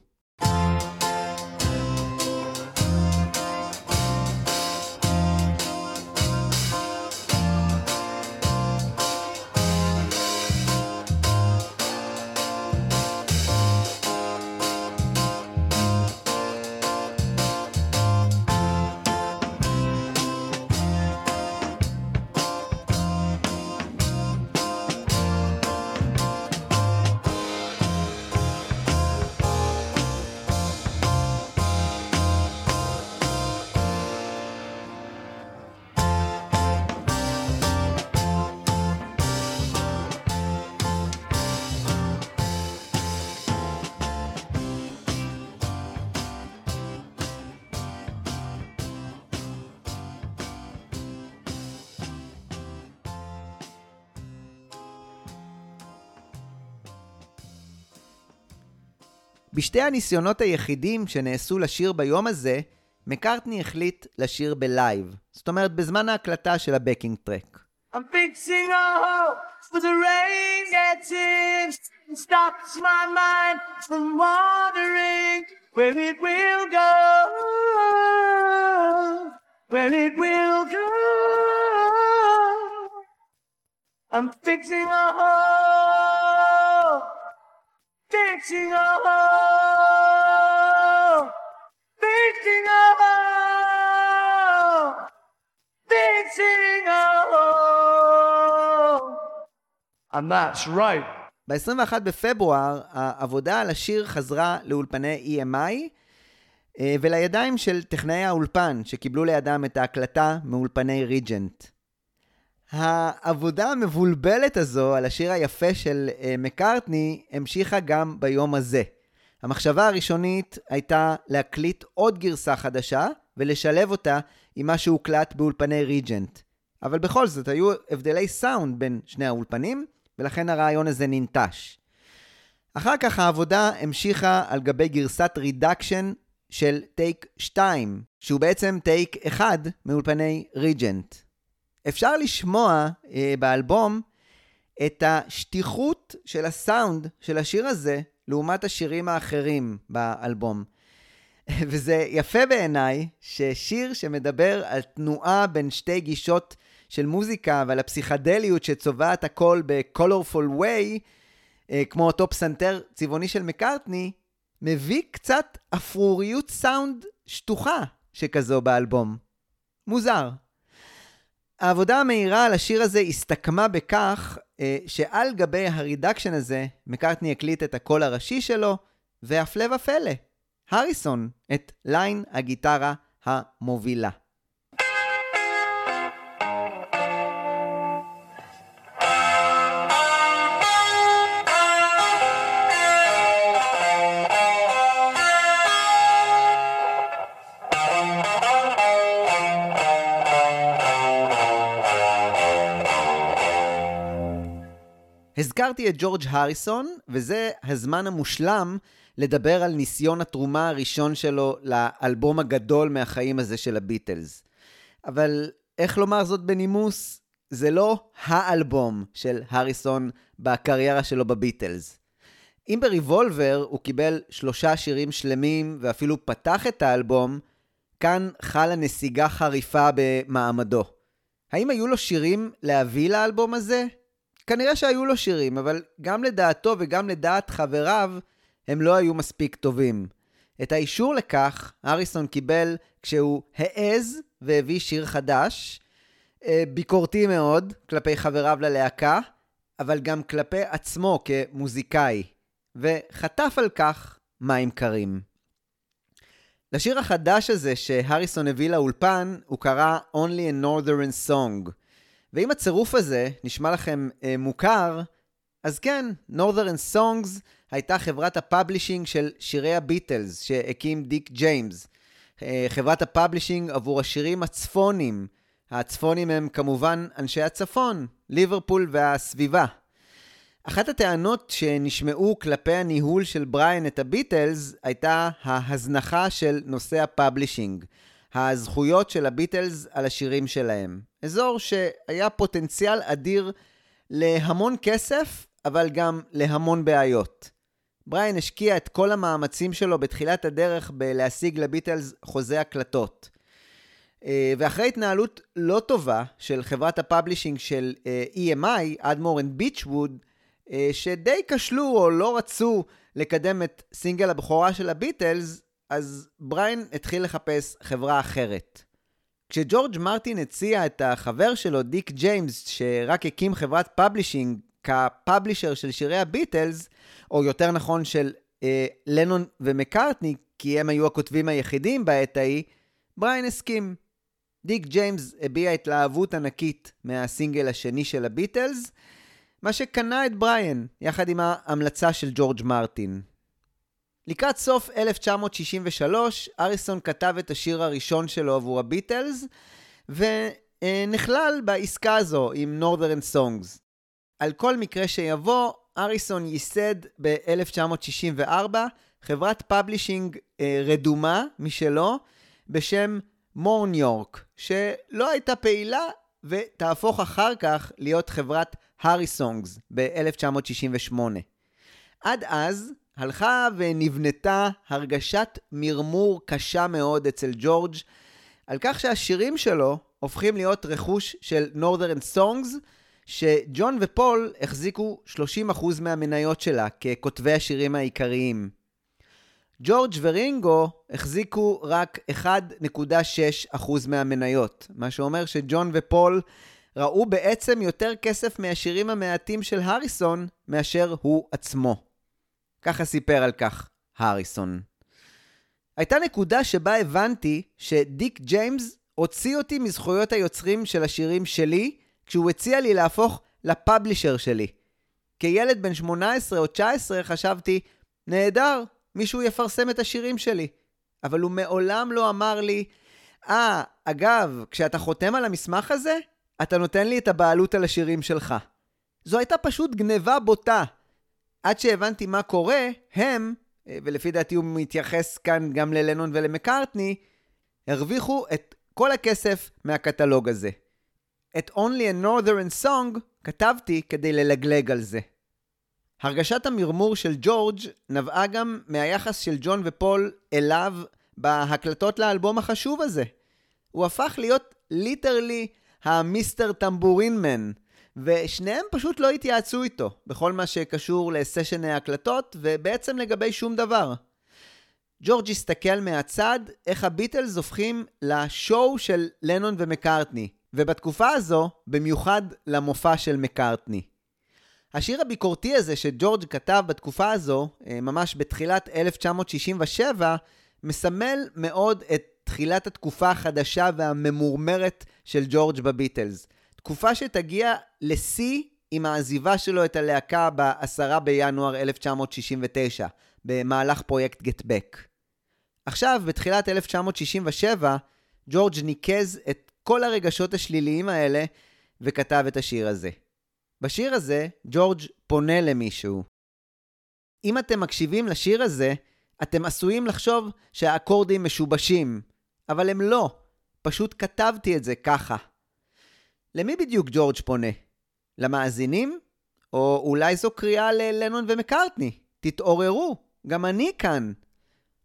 בשתי הניסיונות היחידים שנעשו לשיר ביום הזה, מקארטני החליט לשיר בלייב. זאת אומרת, בזמן ההקלטה של הבקינג טרק. I'm fixing a hole for the rain gets in and stops my mind from wandering where it will go, where it will go. I'm fixing a hole, fixing a hole. And that's right. ב-21 בפברואר העבודה על השיר חזרה לאולפני EMI ולידיים של טכנאי האולפן שקיבלו לידם את ההקלטה מאולפני ריג'נט. העבודה המבולבלת הזו על השיר היפה של מקארטני המשיכה גם ביום הזה. המחשבה הראשונית הייתה להקליט עוד גרסה חדשה ולשלב אותה עם מה שהוקלט באולפני ריג'נט. אבל בכל זאת היו הבדלי סאונד בין שני האולפנים, ולכן הרעיון הזה ננטש. אחר כך העבודה המשיכה על גבי גרסת רידקשן של טייק 2, שהוא בעצם טייק 1 מאולפני ריג'נט. אפשר לשמוע באלבום את השטיחות של הסאונד של השיר הזה, לעומת השירים האחרים באלבום. וזה יפה בעיניי ששיר שמדבר על תנועה בין שתי גישות של מוזיקה ועל הפסיכדליות שצובעת הכל ב-colorful way, כמו אותו פסנתר צבעוני של מקארטני, מביא קצת אפרוריות סאונד שטוחה שכזו באלבום. מוזר. העבודה המהירה על השיר הזה הסתכמה בכך שעל גבי הרידקשן הזה מקארטני הקליט את הקול הראשי שלו, והפלא ופלא. הריסון את ליין הגיטרה המובילה. הזכרתי את ג'ורג' הריסון, וזה הזמן המושלם לדבר על ניסיון התרומה הראשון שלו לאלבום הגדול מהחיים הזה של הביטלס. אבל איך לומר זאת בנימוס? זה לא האלבום של הריסון בקריירה שלו בביטלס. אם בריבולבר הוא קיבל 3 שירים שלמים ואפילו פתח את האלבום, כאן חלה נסיגה חריפה במעמדו. האם היו לו שירים להביא לאלבום הזה? כנראה שהיו לו שירים, אבל גם לדעתו וגם לדעת חבריו הם לא היו מספיק טובים. את האישור לכך הריסון קיבל כשהוא העז והביא שיר חדש, ביקורתי מאוד כלפי חבריו ללהקה, אבל גם כלפי עצמו כמוזיקאי, וחטף על כך מים קרים. לשיר החדש הזה שהריסון הביא לאולפן הוא קרא Only a Northern Song, ואם הצירוף הזה נשמע לכם מוכר, אז כן, Northern Songs הייתה חברת הפאבלישינג של שירי הביטלס שהקים דיק ג'יימס, חברת הפאבלישינג עבור השירים הצפונים. הצפונים הם כמובן אנשי הצפון, ליברפול והסביבה. אחת הטענות שנשמעו כלפי הניהול של בריין את הביטלס הייתה ההזנחה של נושא הפאבלישינג, הזכויות של הביטלס על השירים שלהם. אזור שהיה פוטנציאל אדיר להמון כסף, אבל גם להמון בעיות. בריין השקיע את כל המאמצים שלו בתחילת הדרך בלהשיג לביטלס חוזה הקלטות. ואחרי התנהלות לא טובה של חברת הפאבלישינג של EMI, אדמור אנד ביצ'ווד, שדי כשלו או לא רצו לקדם את סינגל הבכורה של הביטלס, אז בריין התחיל לחפש חברה אחרת. כשג'ורג' מרטין הציע את החבר שלו, דיק ג'יימס, שרק הקים חברת פאבלישינג כפאבלישר של שירי הביטלס, או יותר נכון של לנון ומקארטני, כי הם היו הכותבים היחידים בעת ההיא, בריין הסכים. דיק ג'יימס הביע התלהבות ענקית מהסינגל השני של הביטלס, מה שקנה את בריין, יחד עם ההמלצה של ג'ורג' מרטין. לקראת סוף 1963, הריסון כתב את השיר הראשון שלו עבור הביטלס, ונכלל בעסקה הזו עם Northern Songs. על כל מקרה שיבוא, הריסון ייסד ב-1964 חברת פאבלישינג רדומה משלו, בשם מורן יורק, שלא הייתה פעילה ותהפוך אחר כך להיות חברת הריסונגס ב-1968. עד אז הלכה ונבנתה הרגשת מרמור קשה מאוד אצל ג'ורג' על כך שהשירים שלו הופכים להיות רכוש של Northern Songs, שג'ון ופול החזיקו 30% מהמניות שלה ככותבי השירים העיקריים. ג'ורג' ורינגו החזיקו רק 1.6% מהמניות, מה שאומר שג'ון ופול ראו בעצם יותר כסף מהשירים המעטים של הריסון מאשר הוא עצמו. ככה סיפר על כך הריסון. הייתה נקודה שבה הבנתי שדיק ג'יימס הוציא אותי מזכויות היוצרים של השירים שלי, כשהוא הציע לי להפוך לפאבלישר שלי. כילד בן 18 או 19 חשבתי, נהדר. מישהו יפרסם את השירים שלי, אבל הוא מעולם לא אמר לי, אגב, כשאתה חותם על המסמך הזה, אתה נותן לי את הבעלות על השירים שלך. זו הייתה פשוט גניבה בוטה. עד שהבנתי מה קורה, הם, ולפי דעתי הוא מתייחס כאן גם ללנון ולמקארטני, הרוויחו את כל הכסף מהקטלוג הזה. את Only a Northern Song כתבתי כדי ללגלג על זה. הרגשת המרמור של ג'ורג' נבעה גם מהיחס של ג'ון ופול אליו בהקלטות לאלבום החשוב הזה. הוא הפך להיות ליטרלי המיסטר טמבורינמן, ושניהם פשוט לא התייעצו איתו בכל מה שקשור לסשני ההקלטות ובעצם לגבי שום דבר. ג'ורג' הסתכל מהצד איך הביטלס הופכים לשואו של לנון ומקארטני, ובתקופה הזו במיוחד למופע של מקארטני. השיר הביקורתי הזה שג'ורג' כתב בתקופה הזו, ממש בתחילת 1967, מסמל מאוד את תחילת התקופה החדשה והממורמרת של ג'ורג' בביטלס. תקופה שתגיע לשיא עם העזיבה שלו את הלהקה ב-10 בינואר 1969, במהלך פרויקט גטבק. עכשיו, בתחילת 1967, ג'ורג' ניקז את כל הרגשות השליליים האלה וכתב את השיר הזה. בשיר הזה ג'ורג' פונה למישהו. אם אתם מקשיבים לשיר הזה, אתם עשויים לחשוב שהאקורדים משובשים, אבל הם לא, פשוט כתבתי את זה ככה. למי בדיוק ג'ורג' פונה? למאזינים? או אולי זו קריאה ללנון ומקארטני? תתעוררו, גם אני כאן.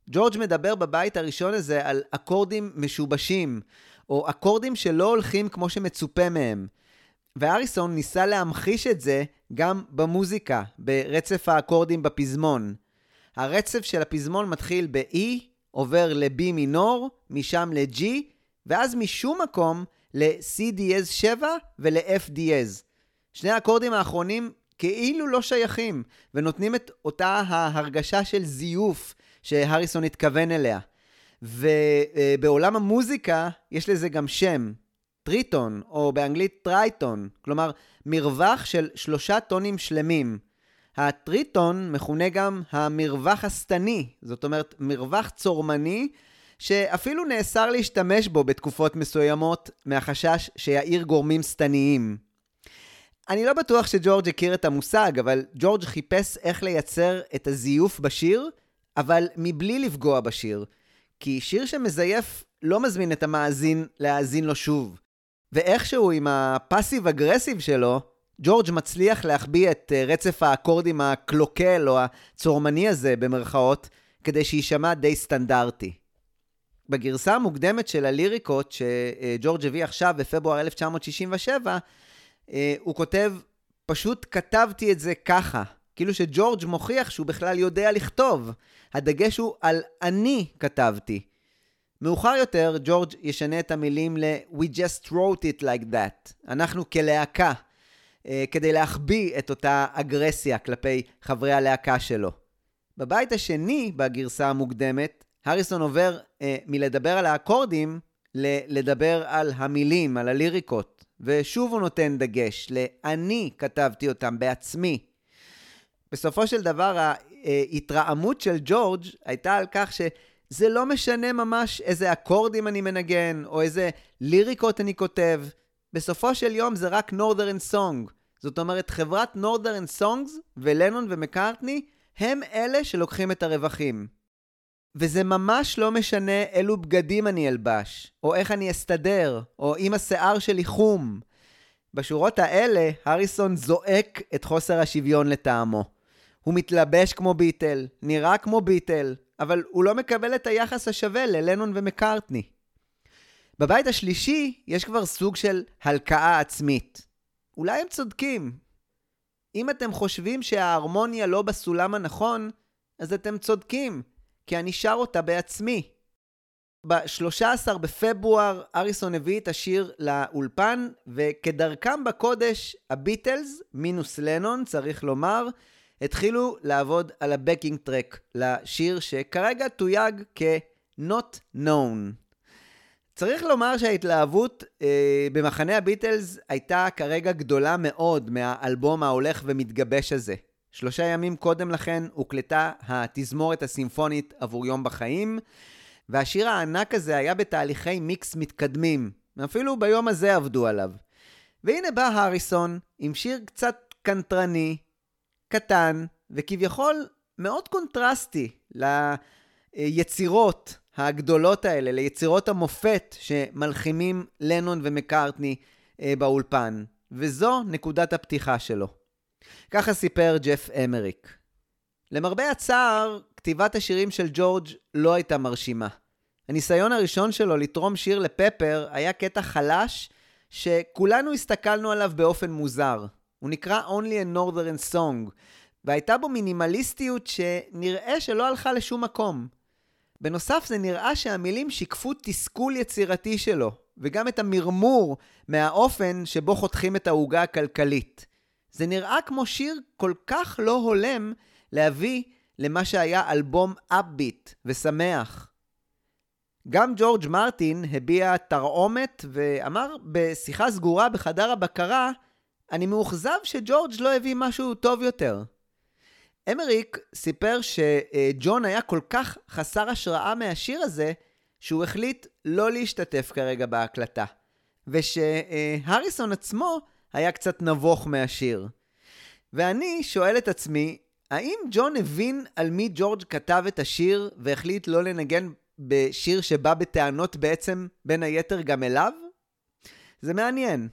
ג'ורג' מדבר בבית הראשון הזה על אקורדים משובשים, או אקורדים שלא הולכים כמו שמצופה מהם. ואריסון ניסה להמחיש את זה גם במוזיקה, ברצף האקורדים בפזמון. הרצף של הפזמון מתחיל ב-E, עובר ל-B מינור, משם ל-G, ואז משום מקום ל-C דיאז 7 ול-F דיאז. שני האקורדים האחרונים כאילו לא שייכים, ונותנים את אותה ההרגשה של זיוף שהריסון התכוון אליה. ובעולם המוזיקה יש לזה גם שם, טריטון, או באנגלית טרייטון, כלומר מרווח של 3 טונים שלמים. הטריטון מכונה גם המרווח הסתני, זאת אומרת מרווח צורמני, שאפילו נאסר להשתמש בו בתקופות מסוימות מהחשש שיעיר גורמים סתניים. אני לא בטוח שג'ורג' הכיר את המושג, אבל ג'ורג' חיפש איך לייצר את הזיוף בשיר, אבל מבלי לפגוע בשיר, כי שיר שמזייף לא מזמין את המאזין להאזין לו שוב. ואיכשהו עם הפאסיב אגרסיב שלו, ג'ורג' מצליח להחביא את רצף האקורדים הקלוקל או הצורמני הזה במרכאות, כדי שישמע די סטנדרטי. בגרסה המוקדמת של הליריקות שג'ורג' הביא עכשיו בפברואר 1967, הוא כותב, פשוט כתבתי את זה ככה, כאילו שג'ורג' מוכיח שהוא בכלל יודע לכתוב. הדגש הוא על אני כתבתי. מאוחר יותר ג'ורג' ישנה את המילים ל-We just wrote it like that, אנחנו כלהקה, כדי להחביא את אותה אגרסיה כלפי חברי הלהקה שלו. בבית השני, בגרסה המוקדמת, הריסון עובר מלדבר על האקורדים לדבר על המילים, על הליריקות, ושוב הוא נותן דגש ל-אני כתבתי אותם בעצמי. בסופו של דבר ההתרעמות של ג'ורג' הייתה על כך שזה לא משנה ממש איזה אקורדים אני מנגן או איזה ליריקות אני כותב. בסופו של יום זה רק Northern Song. זאת אומרת חברת Northern Songs ולנון ומקארטני הם אלה שלוקחים את הרווחים. וזה ממש לא משנה אילו בגדים אני אלבש או איך אני אסתדר או אם השיער שלי חום. בשורות האלה הריסון זועק את חוסר השוויון לטעמו. הוא מתלבש כמו ביטל, נראה כמו ביטל, אבל הוא לא מקבל את היחס השווה ללנון ומקארטני. בבית השלישי יש כבר סוג של הלקאה עצמית. אולי הם צודקים. אם אתם חושבים שההרמוניה לא בסולם הנכון, אז אתם צודקים, כי אני שר אותה בעצמי. ב-13 בפברואר אריסון הביא את השיר לאולפן, וכדרכם בקודש, הביטלס, מינוס לנון, צריך לומר, התחילו לעבוד על הבקינג טרק לשיר שכרגע תויג כ-Not Known. צריך לומר שההתלהבות במחנה הביטלס הייתה כרגע גדולה מאוד מהאלבום ההולך ומתגבש הזה. 3 ימים קודם לכן הוקלטה התזמורת הסימפונית עבור יום בחיים, והשיר הענק הזה היה בתהליכי מיקס מתקדמים, אפילו ביום הזה עבדו עליו. והנה בא הריסון עם שיר קצת קנטרני, קטן וכביכול מאוד קונטרסטי ליצירות הגדולות האלה, ליצירות המופת שמלחימים לנון ומקארטני באולפן, וזו נקודת הפתיחה שלו. ככה סיפר ג'ף אמריק. למרבה הצער, כתיבת השירים של ג'ורג' לא הייתה מרשימה. הניסיון הראשון שלו לתרום שיר לפפר היה קטע חלש שכולנו הסתכלנו עליו באופן מוזר. הוא נקרא Only a Northern Song, והייתה בו מינימליסטיות שנראה שלא הלכה לשום מקום. בנוסף זה נראה שהמילים שיקפו תסכול יצירתי שלו, וגם את המרמור מהאופן שבו חותכים את ההוגה הכלכלית. זה נראה כמו שיר כל כך לא הולם להביא למה שהיה אלבום אפביט ושמח. גם ג'ורג' מרטין הביע תרעומת ואמר בשיחה סגורה בחדר הבקרה, אני מאוחזב שג'ורג' לא הביא משהו טוב יותר. אמריק סיפר שג'ון היה כל כך חסר השראה מהשיר הזה, שהוא החליט לא להשתתף כרגע בהקלטה. ושהריסון עצמו היה קצת נבוך מהשיר. ואני שואל את עצמי, האם ג'ון הבין על מי ג'ורג' כתב את השיר והחליט לא לנגן בשיר שבא בטענות בעצם בין היתר גם אליו? זה מעניין.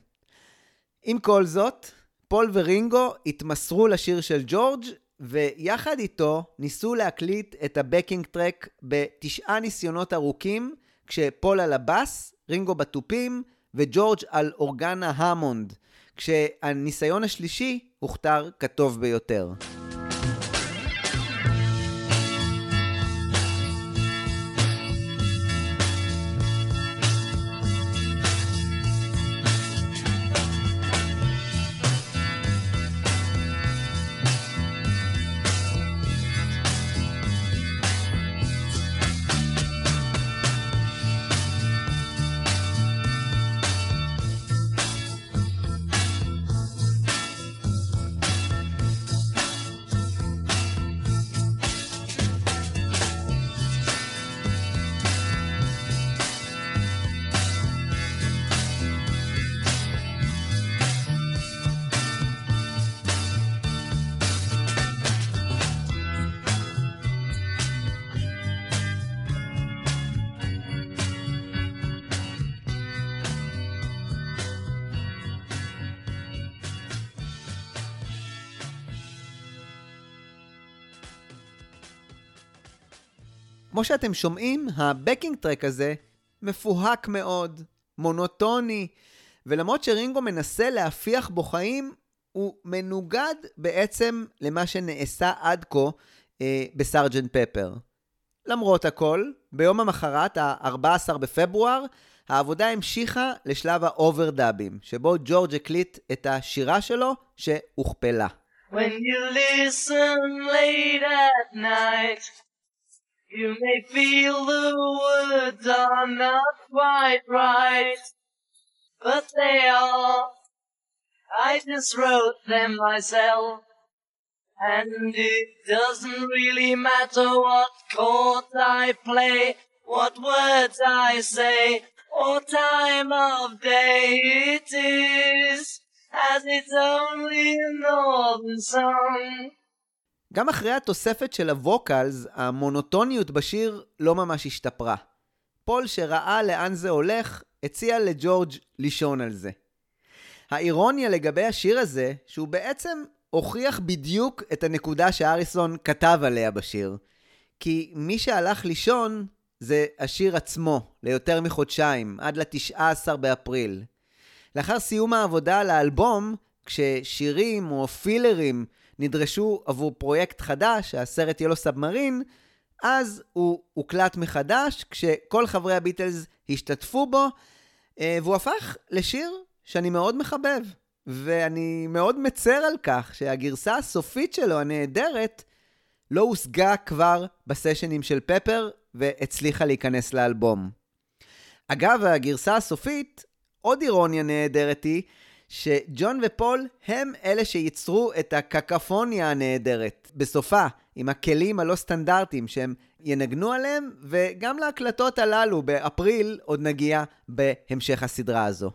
עם כל זאת, פול ורינגו התמסרו לשיר של ג'ורג' ויחד איתו ניסו להקליט את הבקינג טרק ב9 ניסיונות ארוכים, כשפול על הבאס, רינגו בטופים וג'ורג' על אורגן ההמונד, כשהניסיון השלישי הוכתר כטוב ביותר. כמו שאתם שומעים, הבקינג טרק הזה מפוהק מאוד, מונוטוני, ולמרות שרינגו מנסה להפיח בו חיים, הוא מנוגד בעצם למה שנעשה עד כה בסרג'נט פפר. למרות הכל, ביום המחרת, ה-14 בפברואר, העבודה המשיכה לשלב האוברדאבים, שבו ג'ורג' הקליט את השירה שלו שהוכפלה. When you listen late at night you may feel the words are not quite right, but they are. I just wrote them myself, and it doesn't really matter what chord I play, what words I say, or time of day it is, as it's only a northern song. גם אחרי התוספת של הווקלס, המונוטוניות בשיר לא ממש השתפרה. פול שראה לאן זה הולך, הציע לג'ורג' לישון על זה. האירוניה לגבי השיר הזה, שהוא בעצם הוכיח בדיוק את הנקודה שהאריסון כתב עליה בשיר. כי מי שהלך לישון זה השיר עצמו, ליותר מחודשיים, עד ל-19 באפריל. לאחר סיום העבודה על האלבום, כששירים או פילרים נדרשו עבור פרויקט חדש, הסרט ילו סאבמרין, אז הוא הוקלט מחדש, כשכל חברי הביטלס השתתפו בו, והוא הפך לשיר שאני מאוד מחבב, ואני מאוד מצר על כך שהגרסה הסופית שלו, הנהדרת, לא הושגה כבר בסשנים של פפר, והצליחה להיכנס לאלבום. אגב, הגרסה הסופית, עוד אירוניה נהדרת היא, שג'ון ופול הם אלה שיצרו את הקקפוניה הנהדרת בסופה, עם הכלים הלא סטנדרטיים שהם ינגנו עליהם, וגם להקלטות הללו באפריל עוד נגיע בהמשך הסדרה הזו.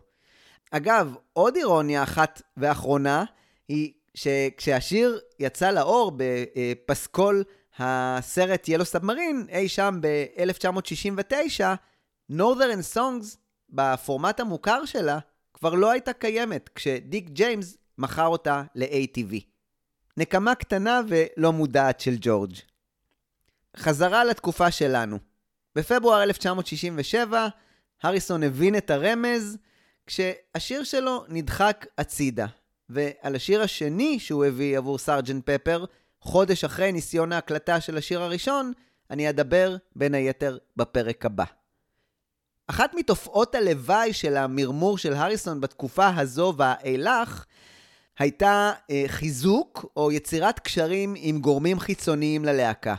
אגב, עוד אירוניה אחת ואחרונה היא שכשהשיר יצא לאור בפסקול הסרט ילו סאבמרין, אי שם ב-1969, Northern Songs בפורמט המוכר שלה כבר לא הייתה קיימת, כשדיק ג'יימס מכר אותה ל-ATV. נקמה קטנה ולא מודעת של ג'ורג'. חזרה לתקופה שלנו. בפברואר 1967, הריסון הבין את הרמז, כשהשיר שלו נדחק הצידה. ועל השיר השני שהוא הביא עבור סרג'נט פפר, חודש אחרי ניסיון ההקלטה של השיר הראשון, אני אדבר בין היתר בפרק הבא. אחת מתופעות הלוואי של המרמור של הריסון בתקופה הזו והאילך הייתה חיזוק או יצירת קשרים עם גורמים חיצוניים ללהקה.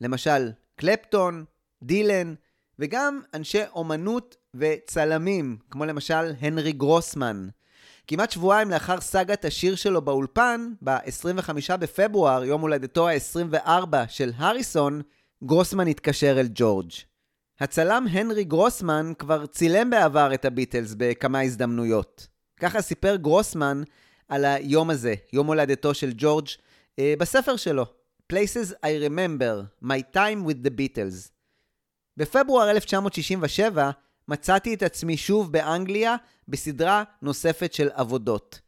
למשל, קלפטון, דילן וגם אנשי אומנות וצלמים, כמו למשל הנרי גרוסמן. כמעט שבועיים לאחר סגת השיר שלו באולפן, ב-25 בפברואר, יום הולדתו ה-24 של הריסון, גרוסמן התקשר אל ג'ורג'. הצלם הנרי גרוסמן כבר צילם בעבר את הביטלס בכמה הזדמנויות. ככה סיפר גרוסמן על היום הזה, יום הולדתו של ג'ורג' בספר שלו, Places I Remember, My Time with the Beatles. בפברואר 1967 מצאתי את עצמי שוב באנגליה בסדרה נוספת של עבודות.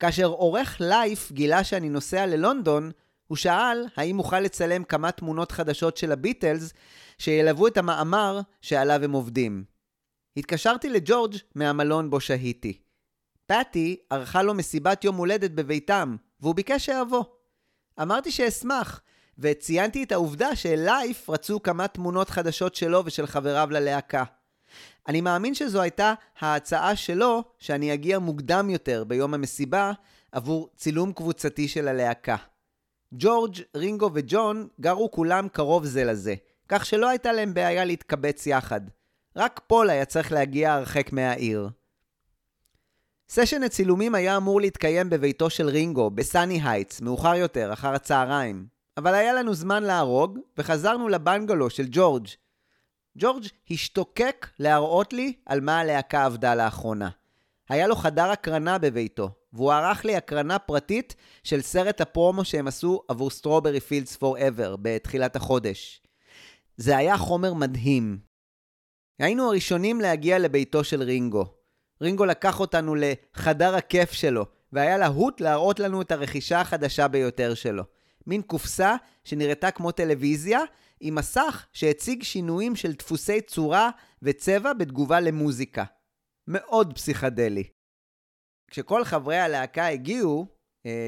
כאשר עורך לייף גילה שאני נוסע ללונדון, הוא שאל האם אוכל לצלם כמה תמונות חדשות של הביטלס שילוו את המאמר שעליו הם עובדים. התקשרתי לג'ורג' מהמלון בו שהיתי. פאטי ערכה לו מסיבת יום הולדת בביתם, והוא ביקש שיבוא. אמרתי שאשמח, וציינתי את העובדה שלייף רצו כמה תמונות חדשות שלו ושל חבריו ללהקה. אני מאמין שזו הייתה ההצעה שלו שאני אגיע מוקדם יותר ביום המסיבה עבור צילום קבוצתי של הלהקה. ג'ורג', רינגו וג'ון גרו כולם קרוב זה לזה, כך שלא הייתה להם בעיה להתקבץ יחד. רק פול היה צריך להגיע הרחק מהעיר. סשן הצילומים היה אמור להתקיים בביתו של רינגו, בסני הייטס, מאוחר יותר, אחר הצהריים. אבל היה לנו זמן להרוג, וחזרנו לבנגלו של ג'ורג'. ג'ורג' השתוקק להראות לי על מה הלהקה עבדה לאחרונה. היה לו חדר הקרנה בביתו, והוא ערך לי הקרנה פרטית של סרט הפרומו שהם עשו עבור Strawberry Fields Forever בתחילת החודש. זה היה חומר מדהים. היינו הראשונים להגיע לביתו של רינגו. רינגו לקח אותנו לחדר הכיף שלו, והיה להוט להראות לנו את הרכישה החדשה ביותר שלו. מין קופסה שנראתה כמו טלוויזיה, עם מסך שהציג שינויים של דפוסי צורה וצבע בתגובה למוזיקה. מאוד פסיכדלי. כשכל חברי הלהקה הגיעו,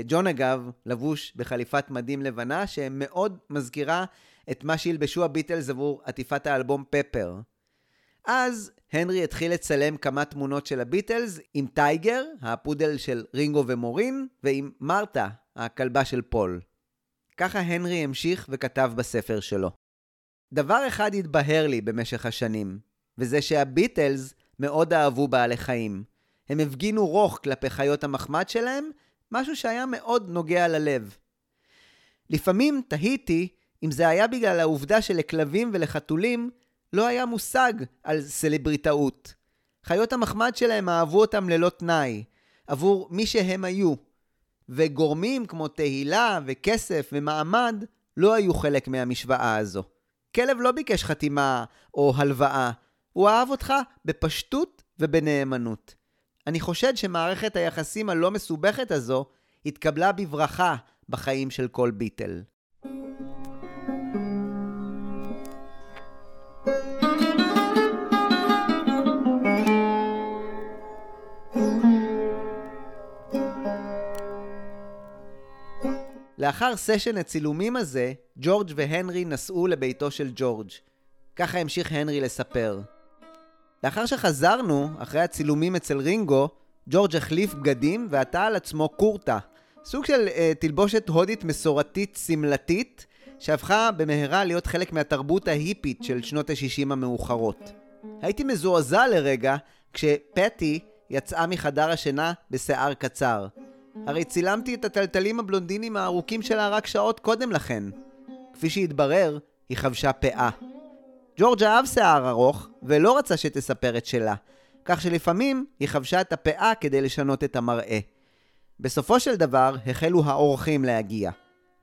ג'ון אגב לבוש בחליפת מדים לבנה, שמאוד מזכירה את מה שילבשו הביטלס עבור עטיפת האלבום פפר. אז הנרי התחיל לצלם כמה תמונות של הביטלס עם טייגר, הפודל של רינגו ומורין, ועם מרתה, הכלבה של פול. ככה הנרי המשיך וכתב בספר שלו. דבר אחד התבהר לי במשך השנים, וזה שהביטלס מאוד אהבו בעלי חיים. הם הפגינו רוח כלפי חיות המחמד שלהם, משהו שהיה מאוד נוגע ללב. לפעמים תהיתי אם זה היה בגלל העובדה שלכלבים ולחתולים לא היה מושג על סלבריטאות. חיות המחמד שלהם אהבו אותם ללא תנאי, עבור מי שהם היו. וגורמים כמו תהילה וכסף ומעמד לא היו חלק מהמשוואה הזו. כלב לא ביקש חתימה או הלוואה, הוא אהב אותך בפשטות ובנאמנות. אני חושד שמערכת היחסים הלא מסובכת הזו התקבלה בברכה בחיים של כל ביטל. לאחר סשן הצילומים הזה, ג'ורג' והנרי נסעו לביתו של ג'ורג'. ככה המשיך הנרי לספר. לאחר שחזרנו, אחרי הצילומים אצל רינגו, ג'ורג' החליף בגדים ועטה על עצמו קורטה, סוג של תלבושת הודית מסורתית סמלתית, שהפכה במהרה להיות חלק מהתרבות ההיפית של שנות ה-60 המאוחרות. הייתי מזועזע לרגע כשפטי יצאה מחדר השינה בשיער קצר. הרי צילמתי את הטלטלים הבלונדינים הארוכים שלה רק שעות קודם לכן. כפי שהתברר, היא חבשה פאה. ג'ורג' אהב שיער ארוך ולא רצה שתספר את שלה, כך שלפעמים היא חבשה את הפאה כדי לשנות את המראה. בסופו של דבר החלו האורחים להגיע.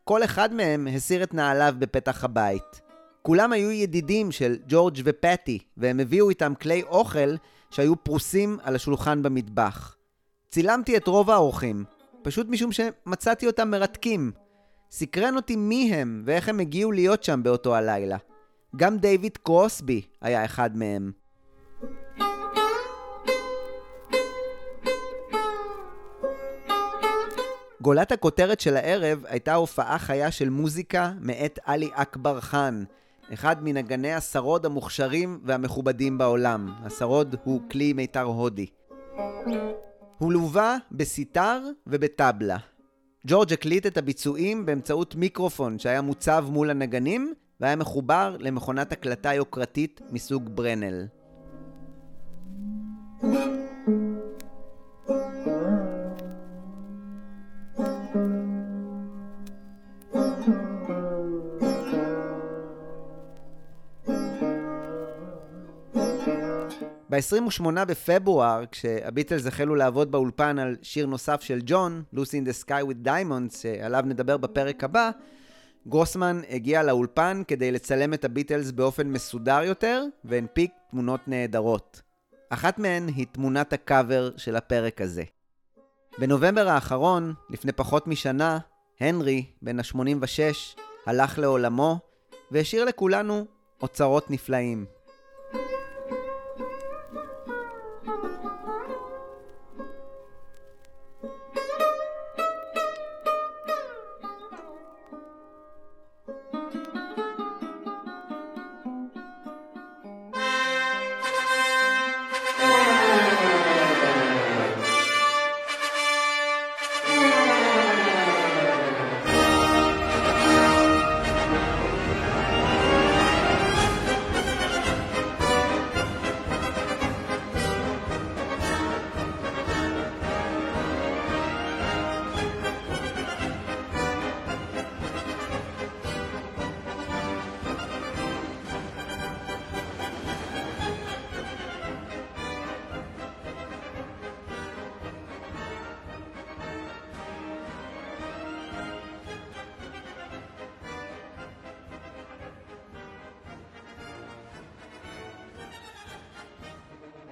כל אחד מהם הסיר את נעליו בפתח הבית. כולם היו ידידים של ג'ורג' ופטי, והם הביאו איתם כלי אוכל שהיו פרוסים על השולחן במטבח. צילמתי את רוב האורחים, פשוט משום שמצאתי אותם מרתקים. סקרן אותי מי הם ואיך הם הגיעו להיות שם באותו הלילה. גם דיוויד קרוסבי היה אחד מהם. גולת הכותרת של הערב הייתה הופעה חיה של מוזיקה מאת עלי אכבר חאן, אחד מנגני הסרוד המוכשרים והמכובדים בעולם. הסרוד הוא כלי מיתר הודי. הוא לווה בסיטר ובטבלה. ג'ורג' הקליט את הביצועים באמצעות מיקרופון שהיה מוצב מול הנגנים, והיה מחובר למכונת הקלטה יוקרתית מסוג ברנל. ב-28 בפברואר, כשהביטלס החלו לעבוד באולפן על שיר נוסף של ג'ון, Lucy in the Sky with Diamonds, שעליו נדבר בפרק הבא, גרוסמן הגיע לאולפן כדי לצלם את הביטלס באופן מסודר יותר, והנפיק תמונות נהדרות. אחת מהן היא תמונת הקאבר של הפרק הזה. בנובמבר האחרון, לפני פחות משנה, הנרי, בן ה-86, הלך לעולמו, והשאיר לכולנו אוצרות נפלאים.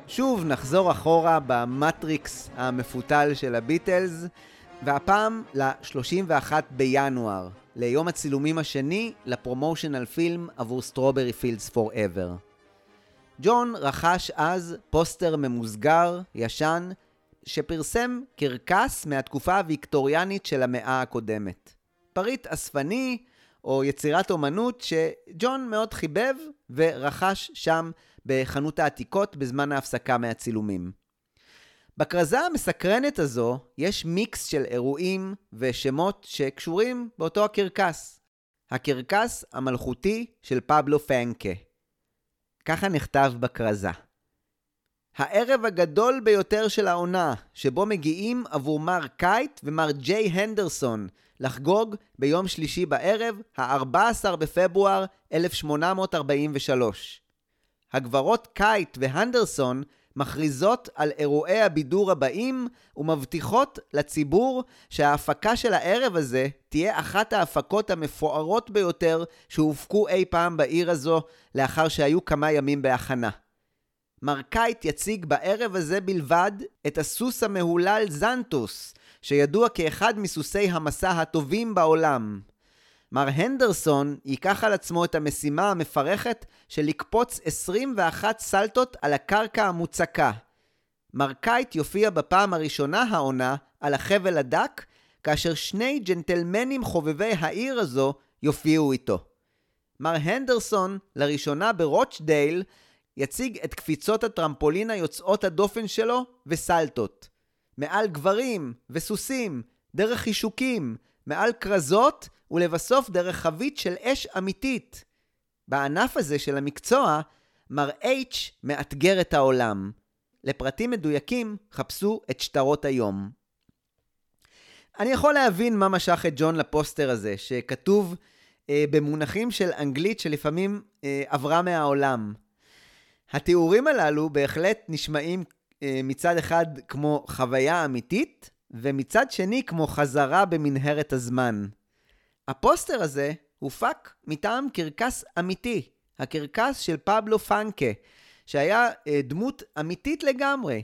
שוב נחזור אחורה במטריקס המפותל של הביטלס, והפעם ל-31 בינואר, ליום הצילומים השני לפרומושנל פילם עבור סטרוברי פילדס פוראבר. ג'ון רכש אז פוסטר ממוסגר, ישן, שפרסם קרקס מהתקופה הוויקטוריאנית של המאה הקודמת. פריט אספני או יצירת אומנות שג'ון מאוד חיבב ורכש שם בחנות העתיקות בזמן ההפסקה מהצילומים. בקרזה המסקרנת הזו יש מיקס של אירועים ושמות שקשורים באותו הקרקס. הקרקס המלכותי של פבלו פנקה. ככה נכתב בקרזה. הערב הגדול ביותר של העונה, שבו מגיעים עבור מר קייט ומר ג'יי הנדרסון, לחגוג ביום שלישי בערב, ה-14 בפברואר 1843. הגברות קייט והנדרסון מכריזות על אירועי הבידור הבאים ומבטיחות לציבור שההפקה של הערב הזה תהיה אחת ההפקות המפוארות ביותר שהופקו אי פעם בעיר הזו לאחר שהיו כמה ימים בהכנה. מר קייט יציג בערב הזה בלבד את הסוס המהולל זנטוס, שידוע כאחד מסוסי המסע הטובים בעולם. מר הנדרסון ייקח על עצמו את המשימה המפרכת של לקפוץ 21 סלטות על הקרקע המוצקה. מר קייט יופיע בפעם הראשונה העונה על החבל הדק, כאשר שני ג'נטלמנים חובבי העיר הזו יופיעו איתו. מר הנדרסון, לראשונה ברוצ'דייל, יציג את קפיצות הטרמפולין היוצאות הדופן שלו וסלטות. מעל גברים וסוסים, דרך חישוקים, מעל קרזות ולבסוף דרך חבית של אש אמיתית. בענף הזה של המקצוע, מר H מאתגר את העולם. לפרטים מדויקים, חפשו את שטרות היום. אני יכול להבין מה משך את ג'ון לפוסטר הזה, שכתוב במונחים של אנגלית שלפעמים עברה מהעולם. התיאורים הללו בהחלט נשמעים מצד אחד כמו חוויה אמיתית, ומצד שני כמו חזרה במנהרת הזמן. הפוסטר הזה הופק מטעם קרקס אמיתי, הקרקס של פבלו פנקה, שהיה דמות אמיתית לגמרי.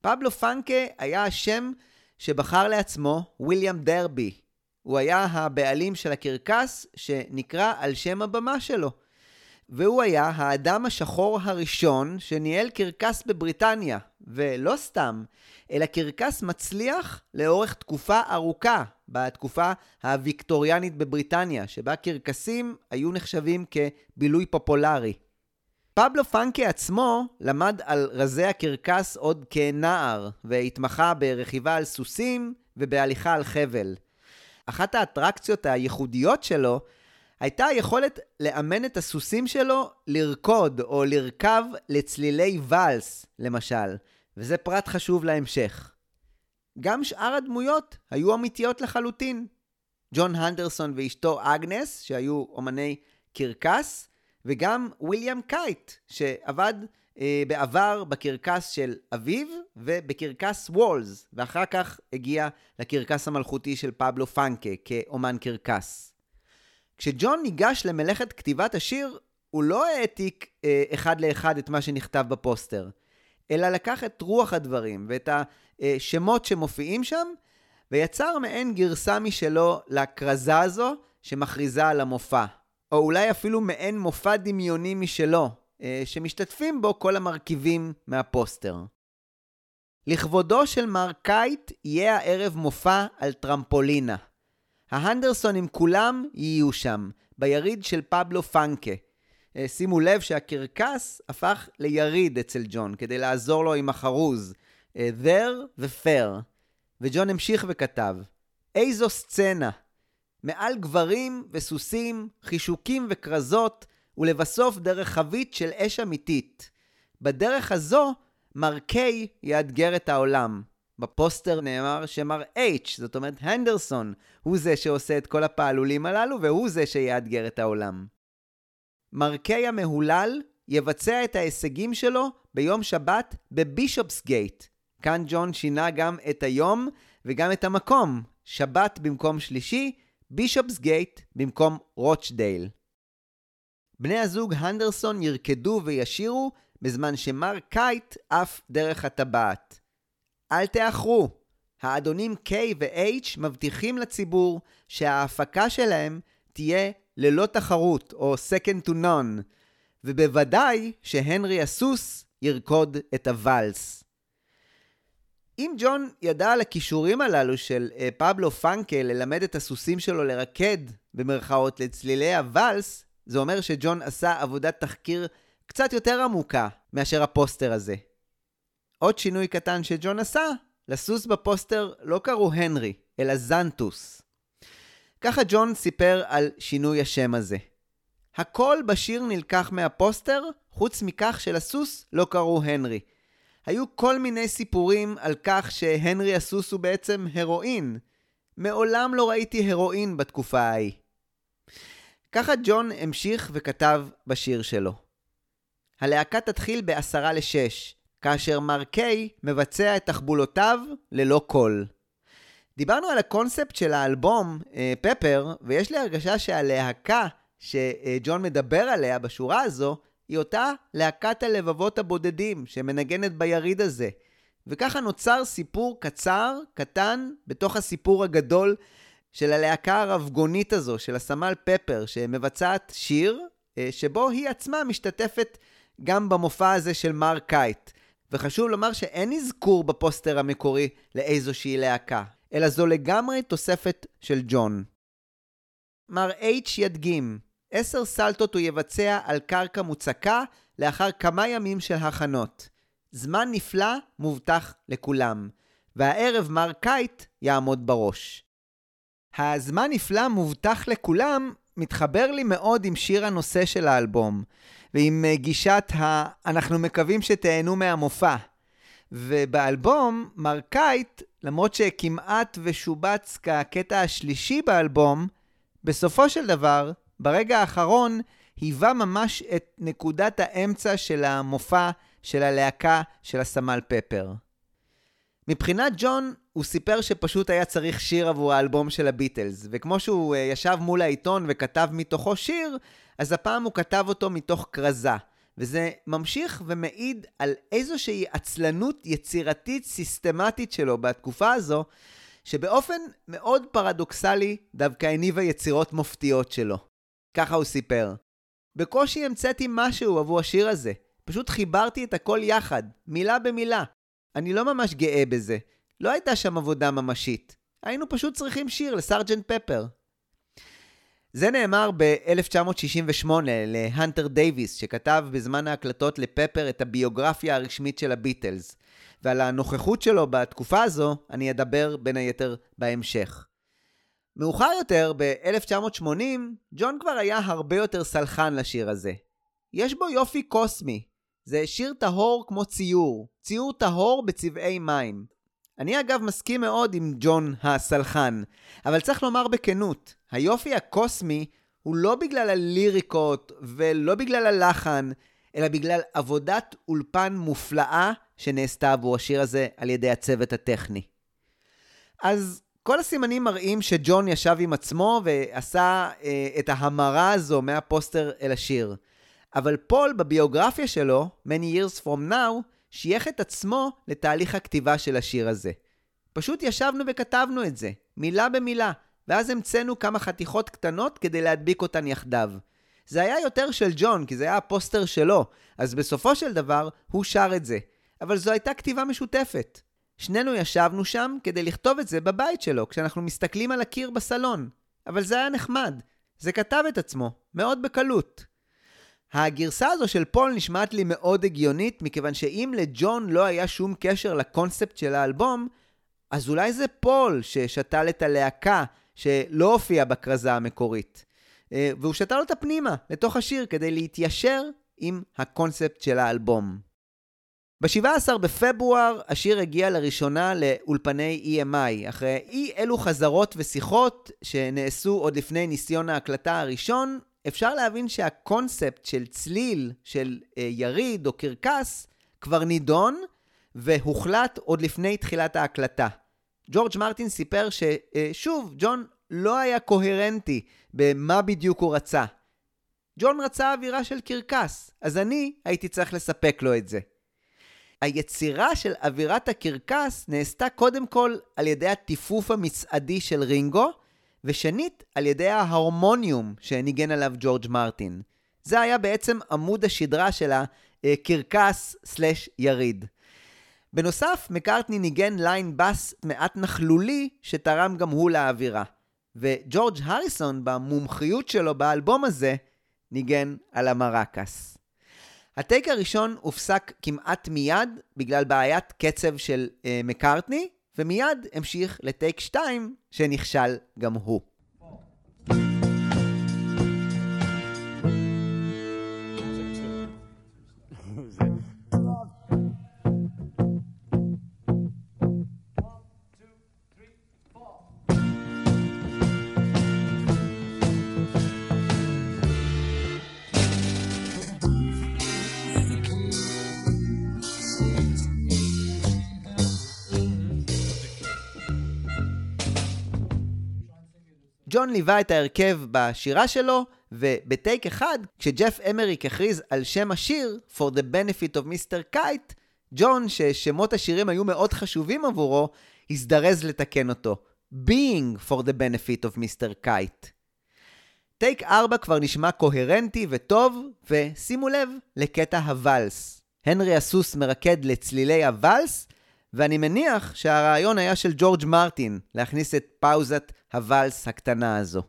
פבלו פנקה היה השם שבחר לעצמו וויליאם דרבי. הוא היה הבעלים של הקרקס שנקרא על שם הבמה שלו. והוא היה האדם השחור הראשון שניהל קרקס בבריטניה, ולא סתם, אלא קרקס מצליח לאורך תקופה ארוכה, בתקופה הוויקטוריאנית בבריטניה, שבה קרקסים היו נחשבים כבילוי פופולרי. פבלו פנקה עצמו למד על רזי הקרקס עוד כנער, והתמחה ברכיבה על סוסים ובהליכה על חבל. אחת האטרקציות הייחודיות שלו הייתה היכולת לאמן את הסוסים שלו לרקוד או לרכב לצלילי ולס, למשל, וזה פרט חשוב להמשך. גם שאר הדמויות היו אמיתיות לחלוטין. ג'ון הנדרסון ואשתו אגנס, שהיו אומני קרקס, וגם וויליאם קייט, שעבד בעבר בקרקס של אביב ובקרקס וולז, ואחר כך הגיע לקרקס המלכותי של פאבלו פנקה כאומן קרקס. כשג'ון ניגש למלאכת כתיבת השיר, הוא לא העתיק אחד לאחד את מה שנכתב בפוסטר, אלא לקח את רוח הדברים ואת השמות שמופיעים שם, ויצר מעין גרסה משלו לקרזה הזו שמכריזה על המופע. או אולי אפילו מעין מופע דמיוני משלו, שמשתתפים בו כל המרכיבים מהפוסטר. לכבודו של מר קייט יהיה הערב מופע על טרמפולינה. ההנדרסונים כולם יהיו שם, ביריד של פאבלו פנקה. שימו לב שהקרקס הפך ליריד אצל ג'ון, כדי לעזור לו עם החרוז, there ו-fair. וג'ון המשיך וכתב, איזו סצנה, מעל גברים וסוסים, חישוקים וקרזות, ולבסוף דרך חבית של אש אמיתית. בדרך הזו, מר קיי יאתגר את העולם. בפוסטר נאמר שמר אייץ', זאת אומרת הנדרסון, הוא זה שעושה את כל הפעלולים הללו, והוא זה שיאתגר את העולם. מר קיי המהולל יבצע את ההישגים שלו ביום שבת בבישופס גייט. כאן ג'ון שינה גם את היום וגם את המקום. שבת במקום שלישי, בישופס גייט במקום רוטשדייל. בני הזוג הנדרסון ירקדו וישירו, בזמן שמר קייט אף דרך הטבעת. אל תאחרו, האדונים קיי ו-H מבטיחים לציבור שההפקה שלהם תהיה ללא תחרות או second to none, ובוודאי שהנרי הסוס ירקוד את הוולס. אם ג'ון ידע על הכישורים הללו של פאבלו פנקה ללמד את הסוסים שלו לרקד במרכאות לצלילי הוולס, זה אומר שג'ון עשה עבודת תחקיר קצת יותר עמוקה מאשר הפוסטר הזה. עוד שינוי קטן שג'ון עשה, לסוס בפוסטר לא קראו הנרי, אלא זנטוס. ככה ג'ון סיפר על שינוי השם הזה. הכל בשיר נלקח מהפוסטר, חוץ מכך שלסוס לא קראו הנרי. היו כל מיני סיפורים על כך שהנרי הסוס הוא בעצם הרואין. מעולם לא ראיתי הרואין בתקופה ההיא. ככה ג'ון המשיך וכתב בשיר שלו. הלהקה תתחיל ב5:50, כאשר מר קיי מבצע את תחבולותיו ללא קול. דיברנו על הקונספט של האלבום, פפר, ויש לי הרגשה שהלהקה שג'ון מדבר עליה בשורה הזו, היא אותה להקת הלבבות הבודדים שמנגנת ביריד הזה. וככה נוצר סיפור קצר, קטן, בתוך הסיפור הגדול של הלהקה הרבגונית הזו, של הסמל פפר, שמבצעת שיר, שבו היא עצמה משתתפת גם במופע הזה של מר קייט. וחשוב לומר שאין אזכור בפוסטר המקורי לאיזושהי להקה, אלא זו לגמרי תוספת של ג'ון. מר H ידגים, 10 סלטות הוא יבצע על קרקע מוצקה לאחר כמה ימים של הכנות. זמן נפלא מובטח לכולם, והערב מר קייט יעמוד בראש. הזמן נפלא מובטח לכולם מתחבר לי מאוד עם שיר הנושא של האלבום, ועם גישת אנחנו מקווים שתיהנו מהמופע. ובאלבום מר קייט, למרות שכמעט ושובץ כקטע השלישי באלבום, בסופו של דבר, ברגע האחרון, היווה ממש את נקודת האמצע של המופע של הלהקה של הסמל פפר. מבחינת ג'ון, הוא סיפר שפשוט היה צריך שיר עבור האלבום של הביטלס, וכמו שהוא ישב מול העיתון וכתב מתוכו שיר, אז הפעם הוא כתב אותו מתוך קרזה. וזה ממשיך ומעיד על איזושהי עצלנות יצירתית סיסטמטית שלו בתקופה הזו, שבאופן מאוד פרדוקסלי דווקא הניבה יצירות מופתיות שלו. ככה הוא סיפר. בקושי המצאתי משהו עבור השיר הזה. פשוט חיברתי את הכל יחד, מילה במילה. אני לא ממש גאה בזה. לא הייתה שם עבודה ממשית. היינו פשוט צריכים שיר לסרג'נט פפר. זה נאמר ב-1968 להנטר דייביס, שכתב בזמן ההקלטות לפפר את הביוגרפיה הרשמית של הביטלס, ועל הנוכחות שלו בתקופה הזו אני אדבר בין היתר בהמשך. מאוחר יותר, ב-1980, ג'ון כבר היה הרבה יותר סלחן לשיר הזה. יש בו יופי קוסמי, זה שיר טהור כמו ציור, ציור טהור בצבעי מים. אני אגב מסכים מאוד עם ג'ון הסלחן, אבל צריך לומר בכנות, היופי הקוסמי הוא לא בגלל הליריקות ולא בגלל הלחן, אלא בגלל עבודת אולפן מופלאה שנעשתה עבור השיר הזה על ידי הצוות הטכני. אז כל הסימנים מראים שג'ון ישב עם עצמו ועשה את ההמרה הזו מהפוסטר אל השיר. אבל פול בביוגרפיה שלו, Many Years From Now, שייך את עצמו לתהליך הכתיבה של השיר הזה. פשוט ישבנו וכתבנו את זה, מילה במילה, ואז המצאנו כמה חתיכות קטנות כדי להדביק אותן יחדיו. זה היה יותר של ג'ון, כי זה היה הפוסטר שלו, אז בסופו של דבר הוא שר את זה. אבל זו הייתה כתיבה משותפת. שנינו ישבנו שם כדי לכתוב את זה בבית שלו, כשאנחנו מסתכלים על הקיר בסלון. אבל זה היה נחמד. זה כתב את עצמו, מאוד בקלות. הגרסה הזו של פול נשמעת לי מאוד הגיונית, מכיוון שאם לג'ון לא היה שום קשר לקונספט של האלבום, אז אולי זה פול ששתל את הלהקה שלא הופיע בקרזה המקורית. והוא שתל אותה פנימה, לתוך השיר, כדי להתיישר עם הקונספט של האלבום. ב-17 בפברואר השיר הגיע לראשונה לאולפני EMI, אחרי אי אלו חזרות ושיחות שנעשו עוד לפני ניסיון ההקלטה הראשון. אפשר להבין שהקונספט של צליל, של יריד או קרקס, כבר נידון והוחלט עוד לפני תחילת ההקלטה. ג'ורג' מרטין סיפר ששוב, ג'ון לא היה קוהרנטי במה בדיוק הוא רצה. ג'ון רצה אווירה של קרקס, אז אני הייתי צריך לספק לו את זה. היצירה של אווירת הקרקס נעשתה קודם כל על ידי הטיפוף המצעדי של רינגו, ושנית על ידי ההרמוניום שניגן עליו ג'ורג' מרטין. זה היה בעצם עמוד השדרה של הקרקס/יריד. בנוסף, מקארטני ניגן ליין בס מעט נחלולי שתרם גם הוא לאווירה. וג'ורג' הריסון במומחיות שלו באלבום הזה ניגן על המרקס. הטייק הראשון הופסק כמעט מיד בגלל בעיית קצב של מקארטני, ומיד המשיך לטייק 2 שנכשל גם הוא. ג'ון ליווה את ההרכב בשירה שלו, ובטייק אחד, כשג'ף אמריק הכריז על שם השיר, For the Benefit of Mr. Kite, ג'ון, ששמות השירים היו מאוד חשובים עבורו, הזדרז לתקן אותו. Being for the Benefit of Mr. Kite. טייק 4 כבר נשמע קוהרנטי וטוב, ושימו לב לקטע הוולס. הנרי הסוס מרקד לצלילי הוולס, ואני מניח שהרעיון היה של ג'ורג' מרטין, להכניס את פאוזת הוולס הקטנה הזו.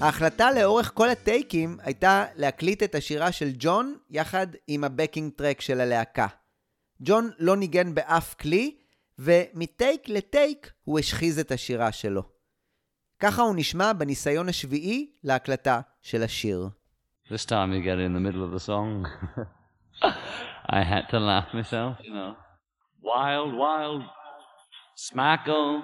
ההחלטה לאורך כל הטייקים הייתה להקליט את השירה של ג'ון יחד עם הבקינג טרק של הלהקה. ג'ון לא ניגן באף כלי, ומטייק לטייק הוא השחיז את השירה שלו. ככה הוא נשמע בניסיון השביעי להקלטה של השיר. This time you get in the middle of the song. I had to laugh myself, you know. Wild, wild, smackle.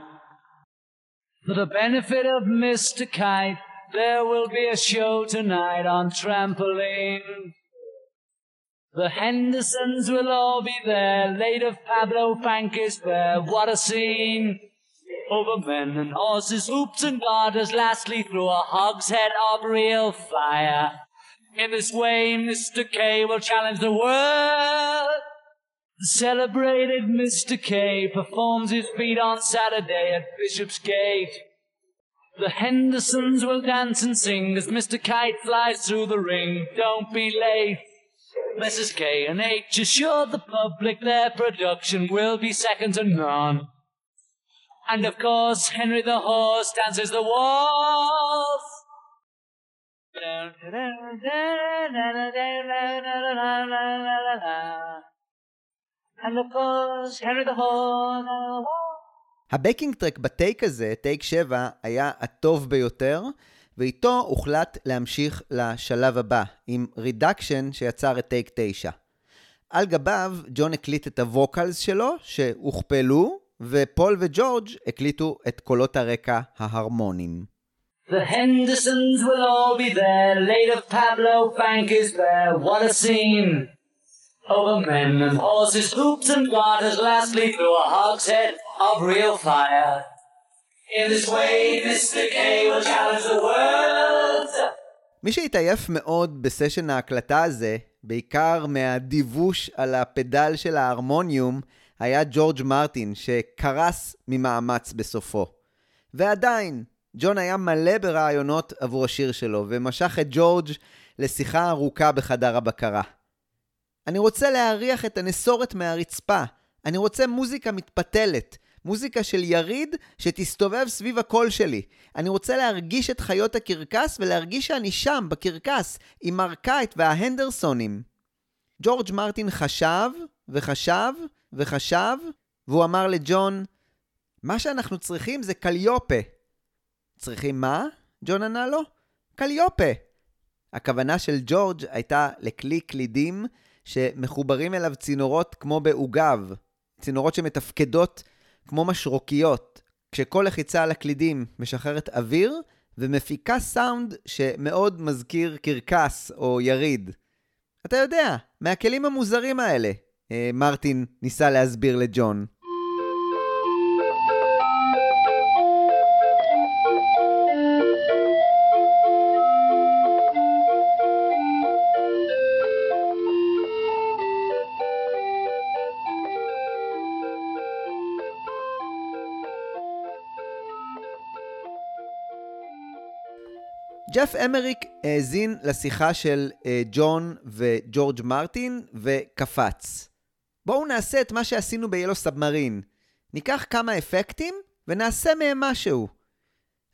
For the benefit of Mr. Kite. There will be a show tonight on trampoline. The Hendersons will all be there. Later Pablo Frank is there. What a scene. Over men and horses, hoops and garters. Lastly through a hogshead of real fire. In this way Mr. K will challenge the world. The celebrated Mr. K performs his feat on Saturday at Bishopsgate. The Hendersons will dance and sing as Mr. Kite flies through the ring. Don't be late, Mrs. K and H assure the public their production will be second to none. And of course, Henry the Horse dances the waltz. And of course, Henry the Horse. הבקינג טרק בטייק הזה, טייק 7, היה הטוב ביותר, ואיתו הוחלט להמשיך לשלב הבא, עם רידקשן שיצר את טייק 9. על גביו, ג'ון הקליט את הווקלס שלו, שהוכפלו, ופול וג'ורג' הקליטו את קולות הרקע ההרמונים. The Hendersons will all be there, late of Pablo Frank is there, what a scene. Over men and horses, hoops and garters, lastly through a hogshead of real fire. In this way, Mr. K will challenge the world. מי שהתעייף מאוד בסשן ההקלטה הזה, בעיקר מהדיווש על הפדל של ההרמוניום, היה ג'ורג' מרטין שקרס ממאמץ בסופו. ועדיין, ג'ון היה מלא ברעיונות עבור השיר שלו, ומשך את ג'ורג' לשיחה ארוכה בחדר הבקרה. אני רוצה להריח את הנסורת מהרצפה, אני רוצה מוזיקה מתפתלת, מוזיקה של יריד שתסתובב סביב הקול שלי. אני רוצה להרגיש את חיות הקרקס ולהרגיש שאני שם בקרקס עם מרקייט וההנדרסונים. ג'ורג' מרטין חשב וחשב וחשב, והוא אמר לג'ון, מה שאנחנו צריכים זה קליופה. צריכים מה? ג'ון ענה לו, קליופה. הכוונה של ג'ורג' הייתה לכלי קלידים שמחוברים אליו צינורות כמו בעוגב, צינורות שמתפקדות כמו משרוקיות, כשכל לחיצה על הקלידים משחררת אוויר ומפיקה סאונד שמאוד מזכיר קרקס או יריד. אתה יודע, מהכלים המוזרים האלה, מרטין ניסה להסביר לג'ון. ג'ף אמריק האזין לשיחה של ג'ון וג'ורג' מרטין וקפץ. בואו נעשה את מה שעשינו ב-Yellow Submarine. ניקח כמה אפקטים ונעשה מהם משהו.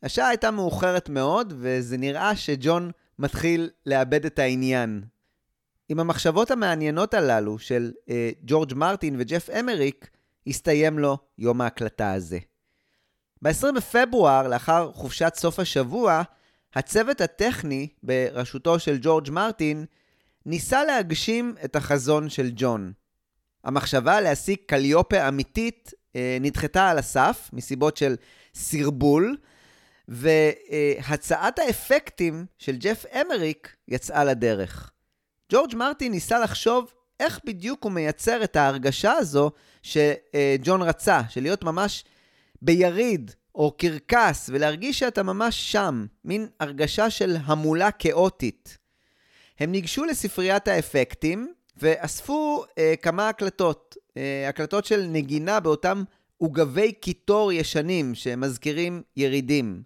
השעה הייתה מאוחרת מאוד וזה נראה שג'ון מתחיל לאבד את העניין. עם המחשבות המעניינות הללו של ג'ורג' מרטין וג'ף אמריק, הסתיים לו יום ההקלטה הזה. ב-20 בפברואר, לאחר חופשת סוף השבוע, הצוות הטכני בראשותו של ג'ורג' מרטין ניסה להגשים את החזון של ג'ון. המחשבה להשיג קליופה אמיתית נדחתה על הסף מסיבות של סרבול, והצעת האפקטים של ג'ף אמריק יצאה לדרך. ג'ורג' מרטין ניסה לחשוב איך בדיוק הוא מייצר את ההרגשה הזו שג'ון רצה, של להיות ממש ביריד, או קרקס, ולהרגיש שאתה ממש שם, מין הרגשה של המולה כאוטית. הם ניגשו לספריית האפקטים, ואספו כמה הקלטות. הקלטות של נגינה באותם עוגבי קיטור ישנים, שמזכירים ירידים.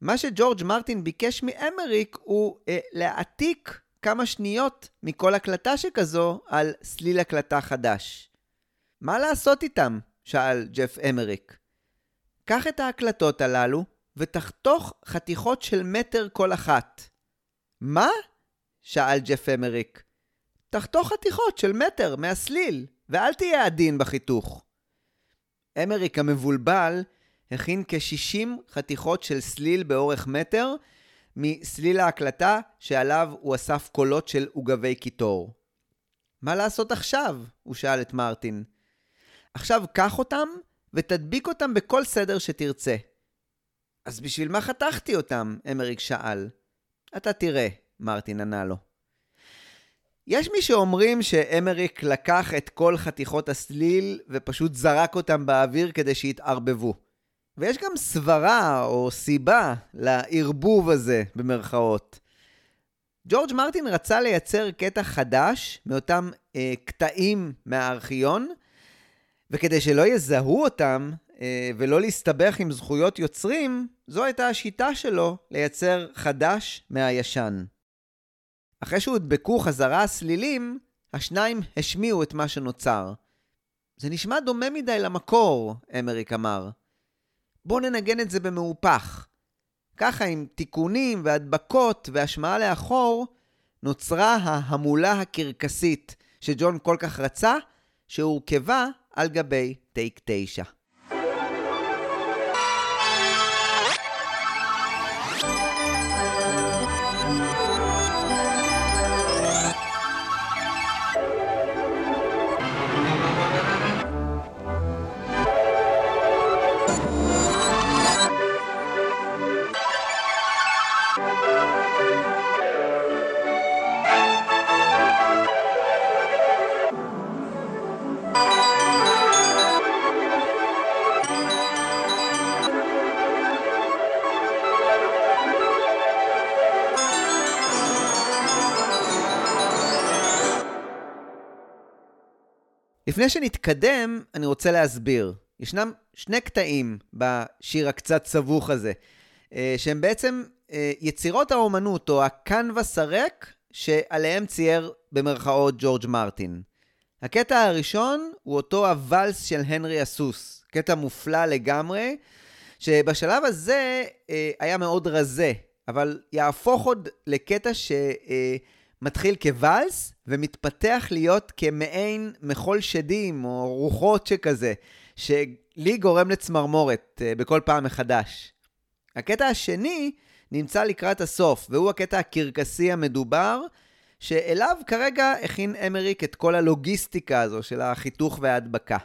מה שג'ורג' מרטין ביקש מאמריק, הוא להעתיק כמה שניות מכל הקלטה שכזו, על סליל הקלטה חדש. מה לעשות איתם? שאל ג'ף אמריק. קח את ההקלטות הללו ותחתוך חתיכות של מטר כל אחת. מה? שאל ג'ף אמריק. תחתוך חתיכות של מטר מהסליל, ואל תהיה עדין בחיתוך. אמריק המבולבל הכין כ-60 חתיכות של סליל באורך מטר, מסליל ההקלטה שעליו הוא אסף קולות של עוגבי קיטור. מה לעשות עכשיו? הוא שאל את מרטין. עכשיו קח אותם, ותדביק אותם בכל סדר שתרצה. אז בשביל מה חתכתי אותם? אמריק שאל. אתה תראה, מרטין ענה לו. יש מי שאומרים שאמריק לקח את כל חתיכות הסליל ופשוט זרק אותם באוויר כדי שיתערבבו. ויש גם סברה או סיבה לערבוב הזה במרכאות. ג'ורג' מרטין רצה לייצר קטע חדש מאותם קטעים מהארכיון, וכדי שלא יזהו אותם, ולא להסתבך עם זכויות יוצרים, זו הייתה השיטה שלו לייצר חדש מהישן. אחרי שהודבקו חזרה הסלילים, השניים השמיעו את מה שנוצר. זה נשמע דומה מדי למקור, אמריק אמר. בוא ננגן את זה במהופך. ככה עם תיקונים והדבקות והשמעה לאחור, נוצרה ההמולה הקרקסית שג'ון כל כך רצה, שהורכבה על גבי טייק 9. לפני שנתקדם, אני רוצה להסביר. ישנם שני קטעים בשיר הקצת סבוך הזה, שהם בעצם יצירות האומנות או הקנבס הריק שעליהם צייר במרכאות ג'ורג' מרטין. הקטע הראשון הוא אותו הוולס של הנרי הסוס, קטע מופלא לגמרי, שבשלב הזה היה מאוד רזה, אבל יהפוך עוד לקטע מתחיל כוולס ומתפתח להיות כמעין מחול שדים או רוחות שכזה, שלי גורם לצמרמורת בכל פעם מחדש. הקטע השני נמצא לקראת הסוף, והוא הקטע הקרקסי המדובר, שאליו כרגע הכין אמריק את כל הלוגיסטיקה הזו של החיתוך וההדבקה.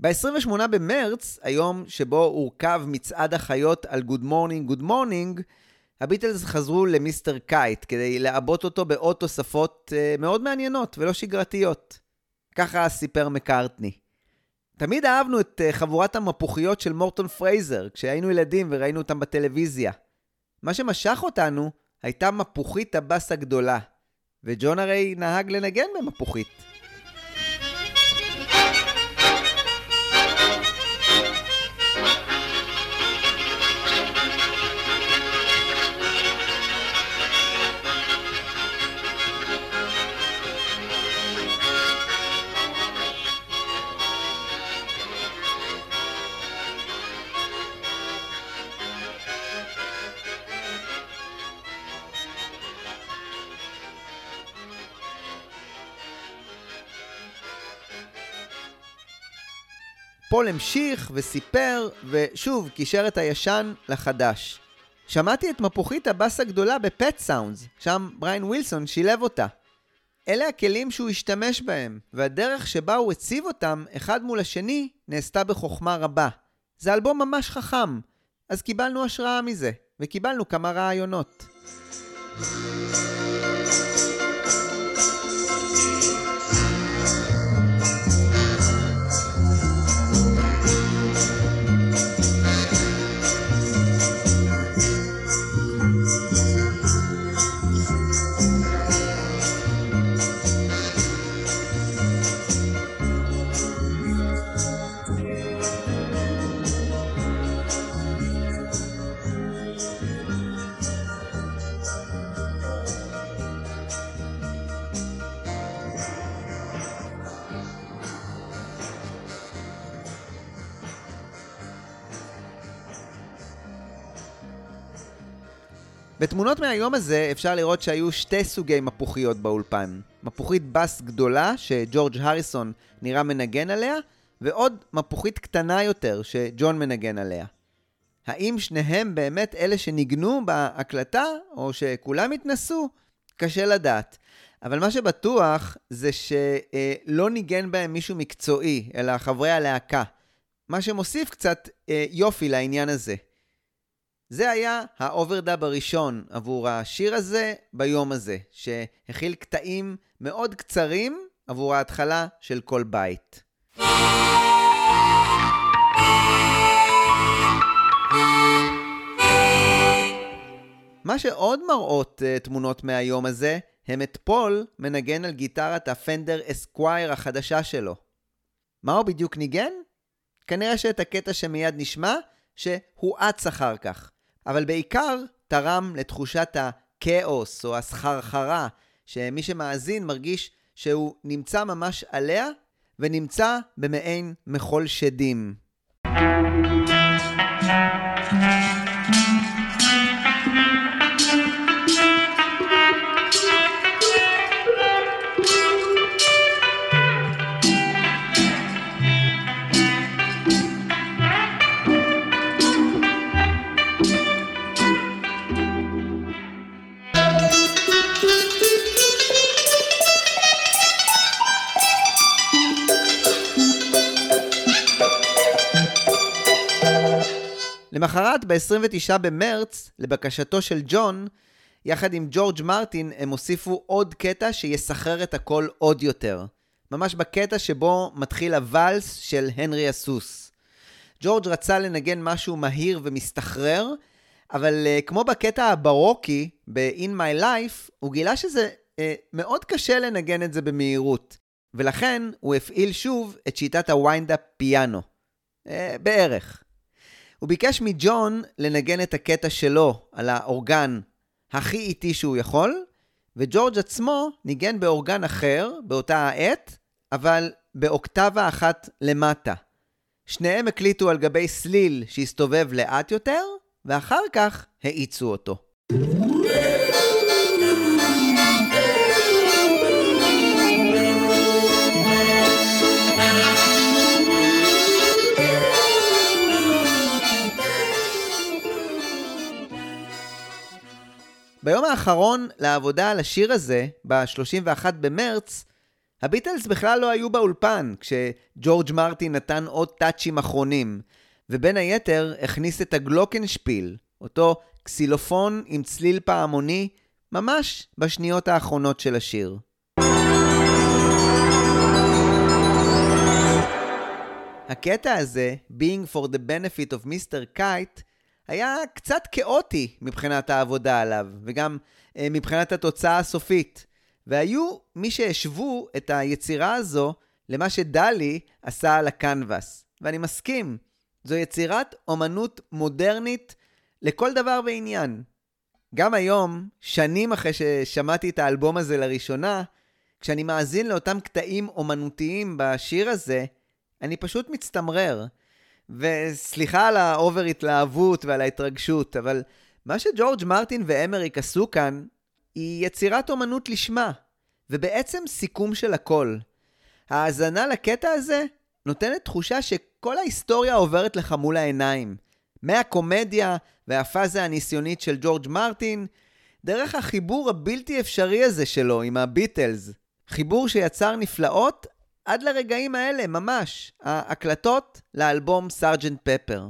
ב-28 במרץ, היום שבו הורכב מצעד החיות על Good Morning, Good Morning, הביטלס חזרו למיסטר קייט כדי לעבות אותו בעוד תוספות מאוד מעניינות ולא שגרתיות. ככה סיפר מקארטני. תמיד אהבנו את חבורת המפוחיות של מורטון פרייזר כשהיינו ילדים וראינו אותם בטלוויזיה. מה שמשך אותנו הייתה מפוחית הבס הגדולה, וג'ון הרי נהג לנגן במפוחית. פול המשיך וסיפר ושוב קישר את הישן לחדש. שמעתי את מפוחית הבאס הגדולה בפט סאונדס, שם בריין ווילסון שילב אותה. אלה הכלים שהוא השתמש בהם, והדרך שבה הוא הציב אותם אחד מול השני נעשתה בחוכמה רבה. זה אלבום ממש חכם, אז קיבלנו השראה מזה וקיבלנו כמה רעיונות. בתמונות מהיום הזה אפשר לראות שהיו שתי סוגי מפוחיות באולפן. מפוחית בס גדולה שג'ורג' הריסון נראה מנגן עליה, ועוד מפוחית קטנה יותר שג'ון מנגן עליה. האם שניהם באמת אלה שניגנו בהקלטה או שכולם התנסו? קשה לדעת. אבל מה שבטוח זה שלא ניגן בהם מישהו מקצועי, אלא חברי הלהקה. מה שמוסיף קצת יופי לעניין הזה. זה היה האוברדאב הראשון עבור השיר הזה ביום הזה, שהכיל קטעים מאוד קצרים עבור ההתחלה של כל בית. מה שעוד מראות תמונות מהיום הזה, הם את פול מנגן על גיטרת הפנדר אסקווייר החדשה שלו. מה הוא בדיוק ניגן? כנראה שאת הקטע שמיד נשמע, שהוא עץ אחר כך. אבל בעיקר תרם לתחושת הכאוס או הסחרחרה, שמי שמאזין מרגיש שהוא נמצא ממש עליה, ונמצא במעין מחול שדים. למחרת, ב-29 במרץ, לבקשתו של ג'ון, יחד עם ג'ורג' מרטין, הם הוסיפו עוד קטע שיסחרר את הכל עוד יותר. ממש בקטע שבו מתחיל הוואלס של הנרי הסוס. ג'ורג' רצה לנגן משהו מהיר ומסתחרר, אבל כמו בקטע הברוקי, ב-In My Life, הוא גילה שזה מאוד קשה לנגן את זה במהירות. ולכן הוא הפעיל שוב את שיטת הוויינדאפ פיאנו. בערך. הוא ביקש מג'ון לנגן את הקטע שלו על האורגן הכי איטי שהוא יכול, וג'ורג' עצמו ניגן באורגן אחר באותה העת, אבל באוקטבה אחת למטה. שניהם הקליטו על גבי סליל שהסתובב לאט יותר, ואחר כך העיצו אותו. ביום האחרון לעבודה על השיר הזה, ב-31 במרץ, הביטלס בכלל לא היו באולפן, כשג'ורג' מרטין נתן עוד טאצ'ים אחרונים, ובין היתר הכניס את הגלוקנשפיל, אותו קסילופון עם צליל פעמוני, ממש בשניות האחרונות של השיר. הקטע הזה, Being for the Benefit of Mr. Kite, היה קצת כאוטי מבחינת העבודה עליו, וגם מבחינת התוצאה הסופית. והיו מי שהשוו את היצירה הזו למה שדלי עשה על הקנבס. ואני מסכים, זו יצירת אומנות מודרנית לכל דבר בעניין. גם היום, שנים אחרי ששמעתי את האלבום הזה לראשונה, כשאני מאזין לאותם קטעים אומנותיים בשיר הזה, אני פשוט מצטמרר. וסליחה על האובר התלהבות ועל ההתרגשות, אבל מה שג'ורג' מרטין ואמריק עשו כאן היא יצירת אומנות לשמה, ובעצם סיכום של הכל. ההאזנה לקטע הזה נותנת תחושה שכל ההיסטוריה עוברת לך מול העיניים, מהקומדיה והפאזה הניסיונית של ג'ורג' מרטין, דרך החיבור הבלתי אפשרי הזה שלו עם הביטלס, חיבור שיצר נפלאות עד לרגעים האלה, ממש, ההקלטות לאלבום סארג'נט פפר.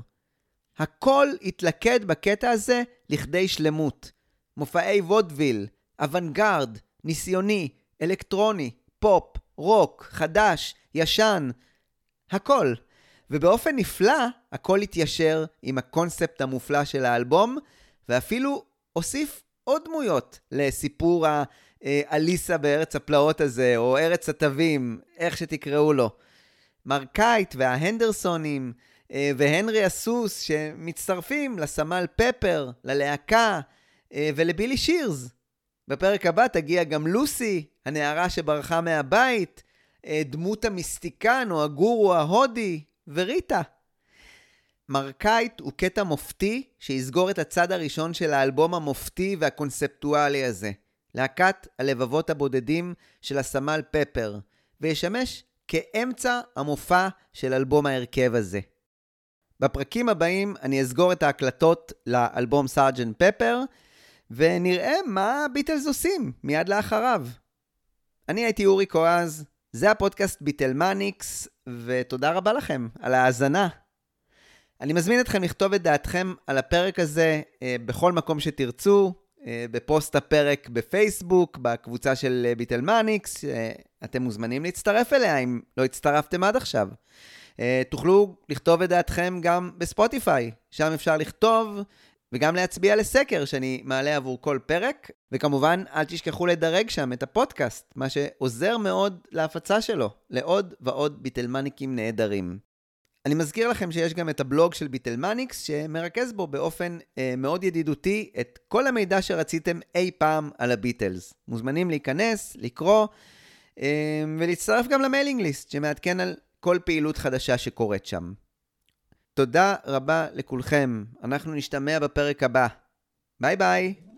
הכל התלכד בקטע הזה לכדי שלמות. מופעי וודוויל, אוונגרד, ניסיוני, אלקטרוני, פופ, רוק, חדש, ישן, הכל. ובאופן נפלא, הכל התיישר עם הקונספט המופלא של האלבום, ואפילו הוסיף עוד דמויות לסיפור אליסה בארץ הפלאות הזה, או ארץ התווים, איך שתקראו לו. מרקייט וההנדרסונים, והנרי הסוס, שמצטרפים לסמל פפר, ללהקה, ולבילי שירס. בפרק הבא תגיע גם לוסי, הנערה שברחה מהבית, דמות המיסטיקן, או הגורו ההודי, וריטה. מרקייט הוא קטע מופתי, שיסגור את הצד הראשון של האלבום המופתי והקונספטואלי הזה. להקת הלבבות הבודדים של הסמל פפר, וישמש כאמצע המופע של אלבום ההרכב הזה. בפרקים הבאים אני אסגור את ההקלטות לאלבום סארג'נט פפר, ונראה מה הביטלס עושים מיד לאחריו. אני הייתי אורי קואז, זה הפודקאסט ביטלמניקס, ותודה רבה לכם על ההאזנה. אני מזמין אתכם לכתוב את דעתכם על הפרק הזה בכל מקום שתרצו, בפוסט הפרק בפייסבוק, בקבוצה של ביטלמניקס, אתם מוזמנים להצטרף אליה אם לא הצטרפתם עד עכשיו. תוכלו לכתוב את דעתכם גם בספוטיפיי, שם אפשר לכתוב וגם להצביע לסקר שאני מעלה עבור כל פרק, וכמובן אל תשכחו לדרג שם את הפודקאסט, מה שעוזר מאוד להפצה שלו, לעוד ועוד ביטלמניקים נהדרים. אני מזכיר לכם שיש גם את הבלוג של ביטלמניקס, שמרכז בו באופן מאוד ידידותי את כל המידע שרציתם אי פעם על הביטלס. מוזמנים להיכנס, לקרוא, ולהצטרף גם למיילינג ליסט, שמעדכן על כל פעילות חדשה שקורית שם. תודה רבה לכולכם, אנחנו נשתמע בפרק הבא. ביי ביי!